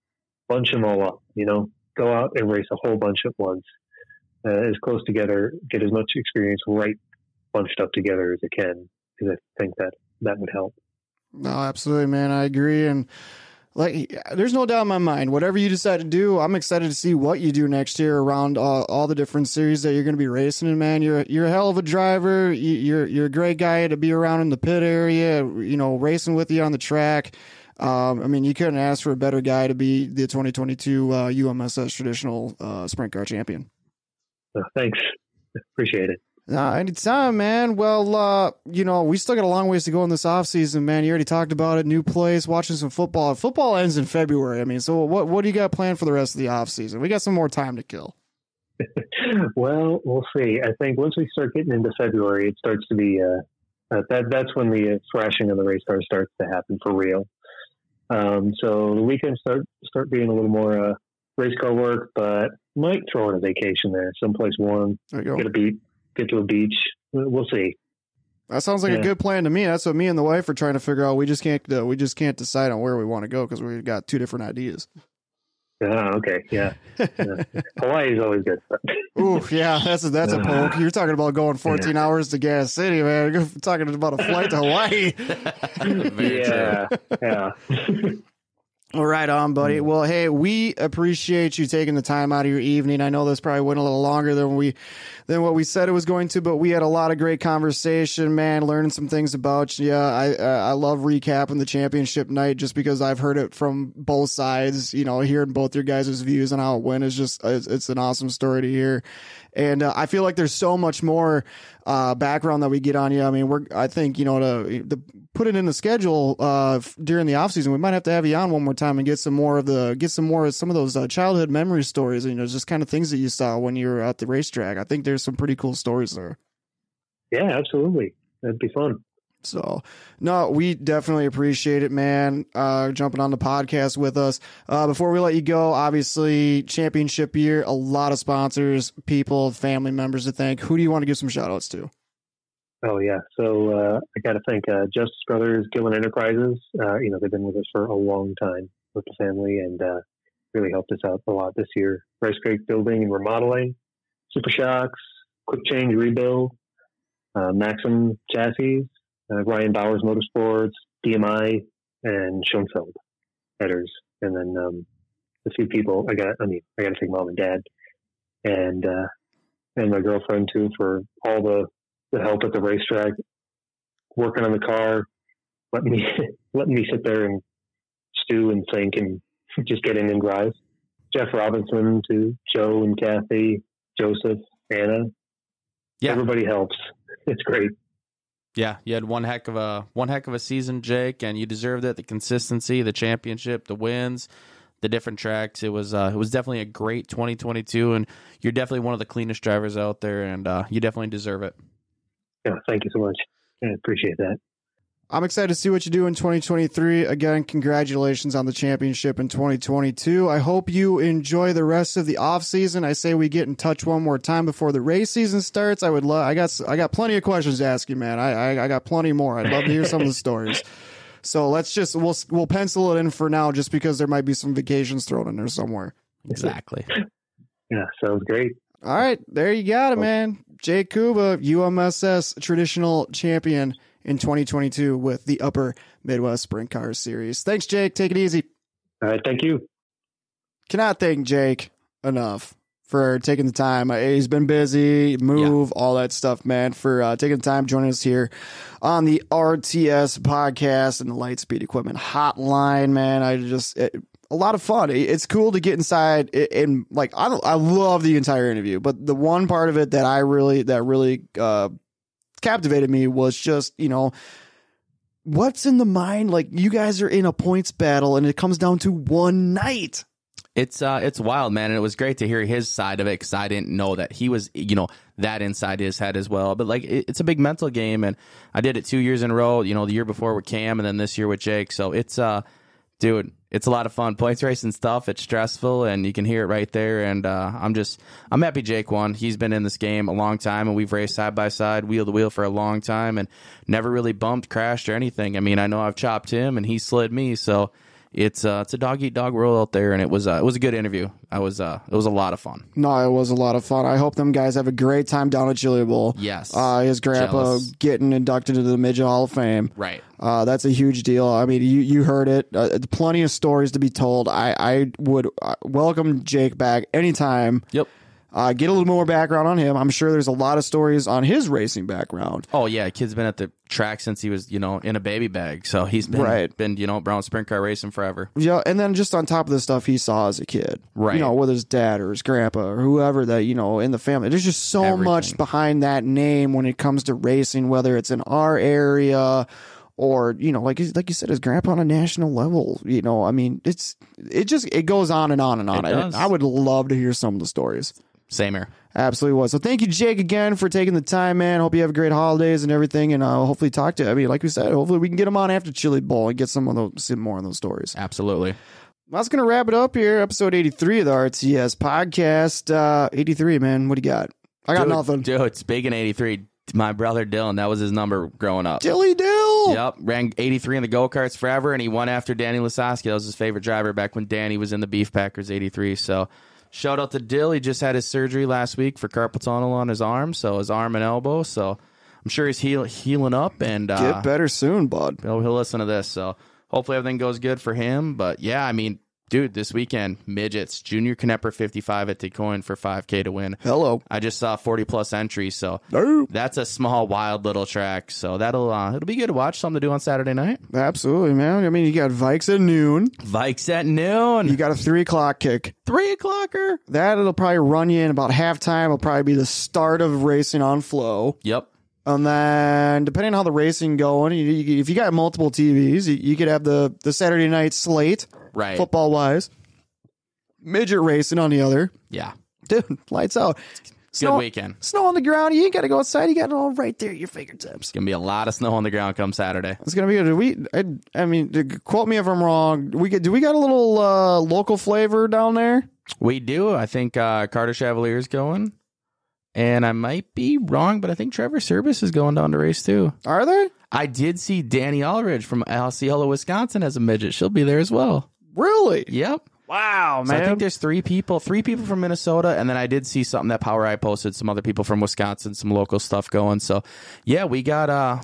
bunch them all up, you know. Go out and race a whole bunch at once, uh, as close together, get as much experience right bunch stuff together as it can, because I think that that would help. No, absolutely, man. I agree. And like, there's no doubt in my mind, whatever you decide to do, I'm excited to see what you do next year around uh, all the different series that you're going to be racing in, man. You're, you're a hell of a driver. You're, you're a great guy to be around in the pit area, you know, racing with you on the track. Um, I mean, you couldn't ask for a better guy to be the twenty twenty-two uh, U M S S traditional uh, sprint car champion. Oh, thanks. Appreciate it. Uh, anytime, man. Well, uh, you know, we still got a long ways to go in this off season, man. You already talked about it. New place, watching some football. Football ends in February. I mean, so what, what do you got planned for the rest of the off season? We got some more time to kill. Well, we'll see. I think once we start getting into February, it starts to be, uh, uh that, that's when the thrashing of the race car starts to happen for real. Um, so the weekends start, start being a little more, uh, race car work, but might throw in a vacation there, someplace warm, there you go. Get a beat. Get to a beach. We'll see. That sounds like yeah. a good plan to me. That's what me and the wife are trying to figure out. We just can't. Uh, we just can't decide on where we want to go because we've got two different ideas. Oh, okay. Yeah. yeah. Hawaii is always good. Ooh, yeah. That's a, that's a poke. You're talking about going fourteen yeah. hours to Gas City, man. You're talking about a flight to Hawaii. yeah. Yeah. All right on, buddy. Well, hey, we appreciate you taking the time out of your evening. I know this probably went a little longer than we, than what we said it was going to, but we had a lot of great conversation, man, learning some things about you. I, uh, I love recapping the championship night just because I've heard it from both sides, you know, hearing both your guys' views on how it went is just, it's, it's an awesome story to hear. And uh, I feel like there's so much more uh, background that we get on you. I mean, we're I think, you know, to, to put it in the schedule uh, f- during the offseason, we might have to have you on one more time and get some more of the get some more of some of those uh, childhood memory stories, and you know, just kind of things that you saw when you were at the racetrack. I think there's some pretty cool stories there. Yeah, absolutely. That'd be fun. So no, we definitely appreciate it, man. Uh, jumping on the podcast with us. Uh, before we let you go, obviously championship year, a lot of sponsors, people, family members to thank. Who do you want to give some shout outs to? Oh yeah. So, uh, I got to thank, uh, Justice Brothers, Gillen Enterprises. Uh, you know, they've been with us for a long time with the family and, uh, really helped us out a lot this year. Rice Creek Building and Remodeling, Super Shocks, Quick Change Rebuild, uh, Maxim Chassis, Uh, Ryan Bowers Motorsports, D M I, and Schoenfeld Headers, and then um, a few people. I got, I mean, I got to thank mom and dad, and uh, and my girlfriend too for all the, the help at the racetrack, working on the car, letting me letting me sit there and stew and think and just get in and drive. Jeff Robinson too, Joe and Kathy, Joseph, Anna. Yeah, everybody helps. It's great. Yeah, you had one heck of a one heck of a season, Jake, and you deserved it. The consistency, the championship, the wins, the different tracks. It was uh, it was definitely a great twenty twenty-two, and you're definitely one of the cleanest drivers out there, and uh, you definitely deserve it. Yeah, thank you so much. I appreciate that. I'm excited to see what you do in twenty twenty-three. Again, congratulations on the championship in twenty twenty-two. I hope you enjoy the rest of the off season. I say we get in touch one more time before the race season starts. I would love, I got, I got plenty of questions to ask you, man. I, I, I got plenty more. I'd love to hear some of the stories. So let's just, we'll, we'll pencil it in for now, just because there might be some vacations thrown in there somewhere. Exactly. Yeah. Sounds great. All right. There you got it, man. Jake Kuba, U M S S traditional champion in twenty twenty-two with the Upper Midwest Sprint Car Series. Thanks, Jake. Take it easy. All right. Thank you. Cannot thank Jake enough for taking the time. He's been busy, move, yeah. all that stuff, man, for uh, taking the time, joining us here on the R T S podcast and the Lightspeed Equipment Hotline, man. I just, it, a lot of fun. It, it's cool to get inside and, and like, I I love the entire interview, but the one part of it that I really, that really, uh, captivated me was just, you know, what's in the mind. Like, you guys are in a points battle and it comes down to one night. It's uh it's wild, man, and it was great to hear his side of it because I didn't know that he was, you know, that inside his head as well. But like, it, it's a big mental game, and I did it two years in a row, you know, the year before with Cam and then this year with Jake. So it's uh dude, it's a lot of fun. Points racing stuff, it's stressful, and you can hear it right there. And uh, I'm just, I'm happy Jake won. He's been in this game a long time, and we've raced side by side, wheel to wheel for a long time, and never really bumped, crashed, or anything. I mean, I know I've chopped him, and he slid me, so it's uh, it's a dog eat dog world out there, and it was uh, it was a good interview. I was uh, it was a lot of fun. No, it was a lot of fun. I hope them guys have a great time down at Chili Bowl. Yes, uh, his grandpa Jealous. getting inducted into the Midget Hall of Fame. Right, uh, that's a huge deal. I mean, you you heard it. Uh, plenty of stories to be told. I I would welcome Jake back anytime. Yep. Uh, get a little more background on him. I'm sure there's a lot of stories on his racing background. Oh, yeah. Kid's been at the track since he was, you know, in a baby bag. So he's been, right. been you know, Brown sprint car racing forever. Yeah. And then just on top of the stuff he saw as a kid. Right. You know, with his dad or his grandpa or whoever that, you know, in the family. There's just so Everything. much behind that name when it comes to racing, whether it's in our area or, you know, like like you said, his grandpa on a national level. You know, I mean, it's it just it goes on and on and on. It does. I, I would love to hear some of the stories. Same here. Absolutely was. So thank you, Jake, again for taking the time, man. Hope you have great holidays and everything, and I'll uh, hopefully talk to I mean, like we said, hopefully we can get him on after Chili Bowl and get some of those, some more on those stories. Absolutely. Well, that's going to wrap it up here. Episode eighty-three of the R T S podcast. Uh, eighty-three, man. What do you got? I got dude, nothing. Dude, speaking of eighty-three, my brother Dylan, that was his number growing up. Dilly Dill. Yep. Ran eighty-three in the go-karts forever, and he won after Danny Lasoski. That was his favorite driver back when Danny was in the Beef Packers eighty-three, so... Shout out to Dill. He just had his surgery last week for carpal tunnel on his arm, so his arm and elbow. So I'm sure he's heal, healing up and uh, get better soon, bud. He'll, he'll listen to this, so hopefully everything goes good for him. But yeah, I mean, dude, this weekend midgets, Junior Knepper fifty-five at Tecoin for five K to win. Hello, I just saw forty plus entries, so Damn. that's a small, wild little track. So that'll uh, it'll be good to watch. Something to do on Saturday night. Absolutely, man. I mean, you got Vikes at noon. Vikes at noon. You got a three o'clock kick. Three o'clocker. That it'll probably run you in about halftime. It'll probably be the start of racing on Flow. Yep. And then, depending on how the racing going, you, you, if you got multiple T Vs, you, you could have the the Saturday night slate, right? Football wise, midget racing on the other. Yeah, dude, lights out. Snow, good weekend. Snow on the ground. You ain't got to go outside. You got it all right there at your fingertips. It's going to be a lot of snow on the ground come Saturday. It's going to be good. We, I, I mean, quote me if I'm wrong. We get, do we got a little uh, local flavor down there? We do. I think uh, Carter Chevalier's going. And I might be wrong, but I think Trevor Service is going down to race, too. Are they? I did see Danny Allridge from Osceola, Wisconsin as a midget. She'll be there as well. Really? Yep. Wow, man. So I think there's three people, three people from Minnesota, and then I did see something that Power Eye posted, some other people from Wisconsin, some local stuff going. So, yeah, we got uh,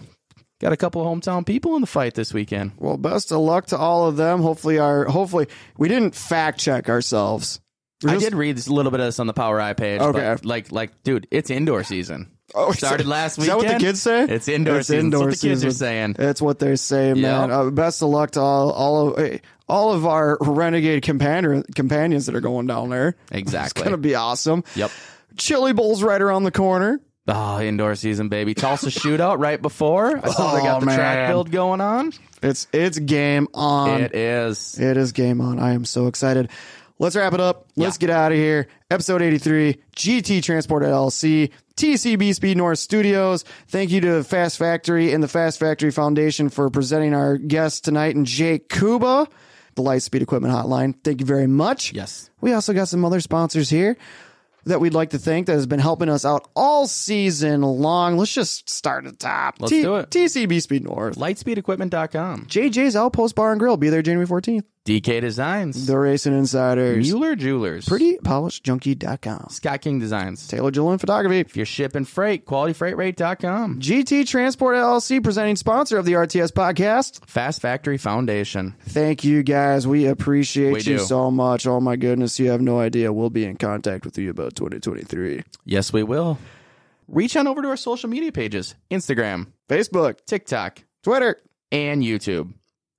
got a couple of hometown people in the fight this weekend. Well, best of luck to all of them. Hopefully, our hopefully we didn't fact check ourselves. Just, I did read a little bit of this on the Power Eye page. Okay. But like, like, dude, it's indoor season. Oh, started last weekend. Is that what the kids say? It's indoor it's season. Indoor That's what the kids season. are saying. That's what they're saying, yep. man. Uh, best of luck to all, all of all of our renegade companion, companions that are going down there. Exactly. It's going to be awesome. Yep. Chili Bowl's right around the corner. Oh, indoor season, baby. Tulsa shootout right before. I saw oh, they got the man. track build going on. It's It's game on. It is. It is game on. I am so excited. Let's wrap it up. Let's yeah. get out of here. Episode eighty-three, G T Transport L L C, T C B Speed North Studios. Thank you to Fast Factory and the Fast Factory Foundation for presenting our guest tonight, and Jake Kuba, the Lightspeed Equipment Hotline. Thank you very much. Yes. We also got some other sponsors here that we'd like to thank that has been helping us out all season long. Let's just start at the top. Let's T- do it. T C B Speed North. Lightspeed Equipment dot com. J J's Outpost Bar and Grill. Be there January fourteenth. D K Designs. The Racing Insiders. Mueller Jewelers. Pretty Polish Junkie dot com. Scott King Designs. Taylor Jolin Photography. If you're shipping freight, Quality Freight Rate dot com. G T Transport L L C, presenting sponsor of the R T S podcast. Fast Factory Foundation. Thank you, guys. We appreciate we you do. so much. Oh, my goodness. You have no idea. We'll be in contact with you about twenty twenty-three. Yes, we will. Reach on over to our social media pages. Instagram. Facebook. TikTok. Twitter. And YouTube.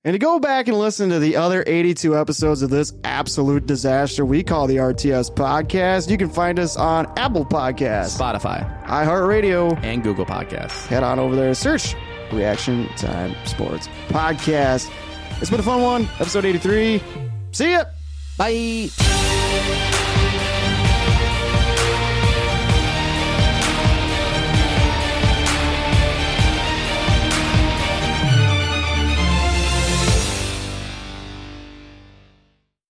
And to go back and listen to the other eighty-two episodes of this absolute disaster we call the R T S podcast, you can find us on Apple Podcasts, Spotify, iHeartRadio, and Google Podcasts. Head on over there and search Reaction Time Sports Podcast. It's been a fun one. Episode eighty-three. See ya. Bye.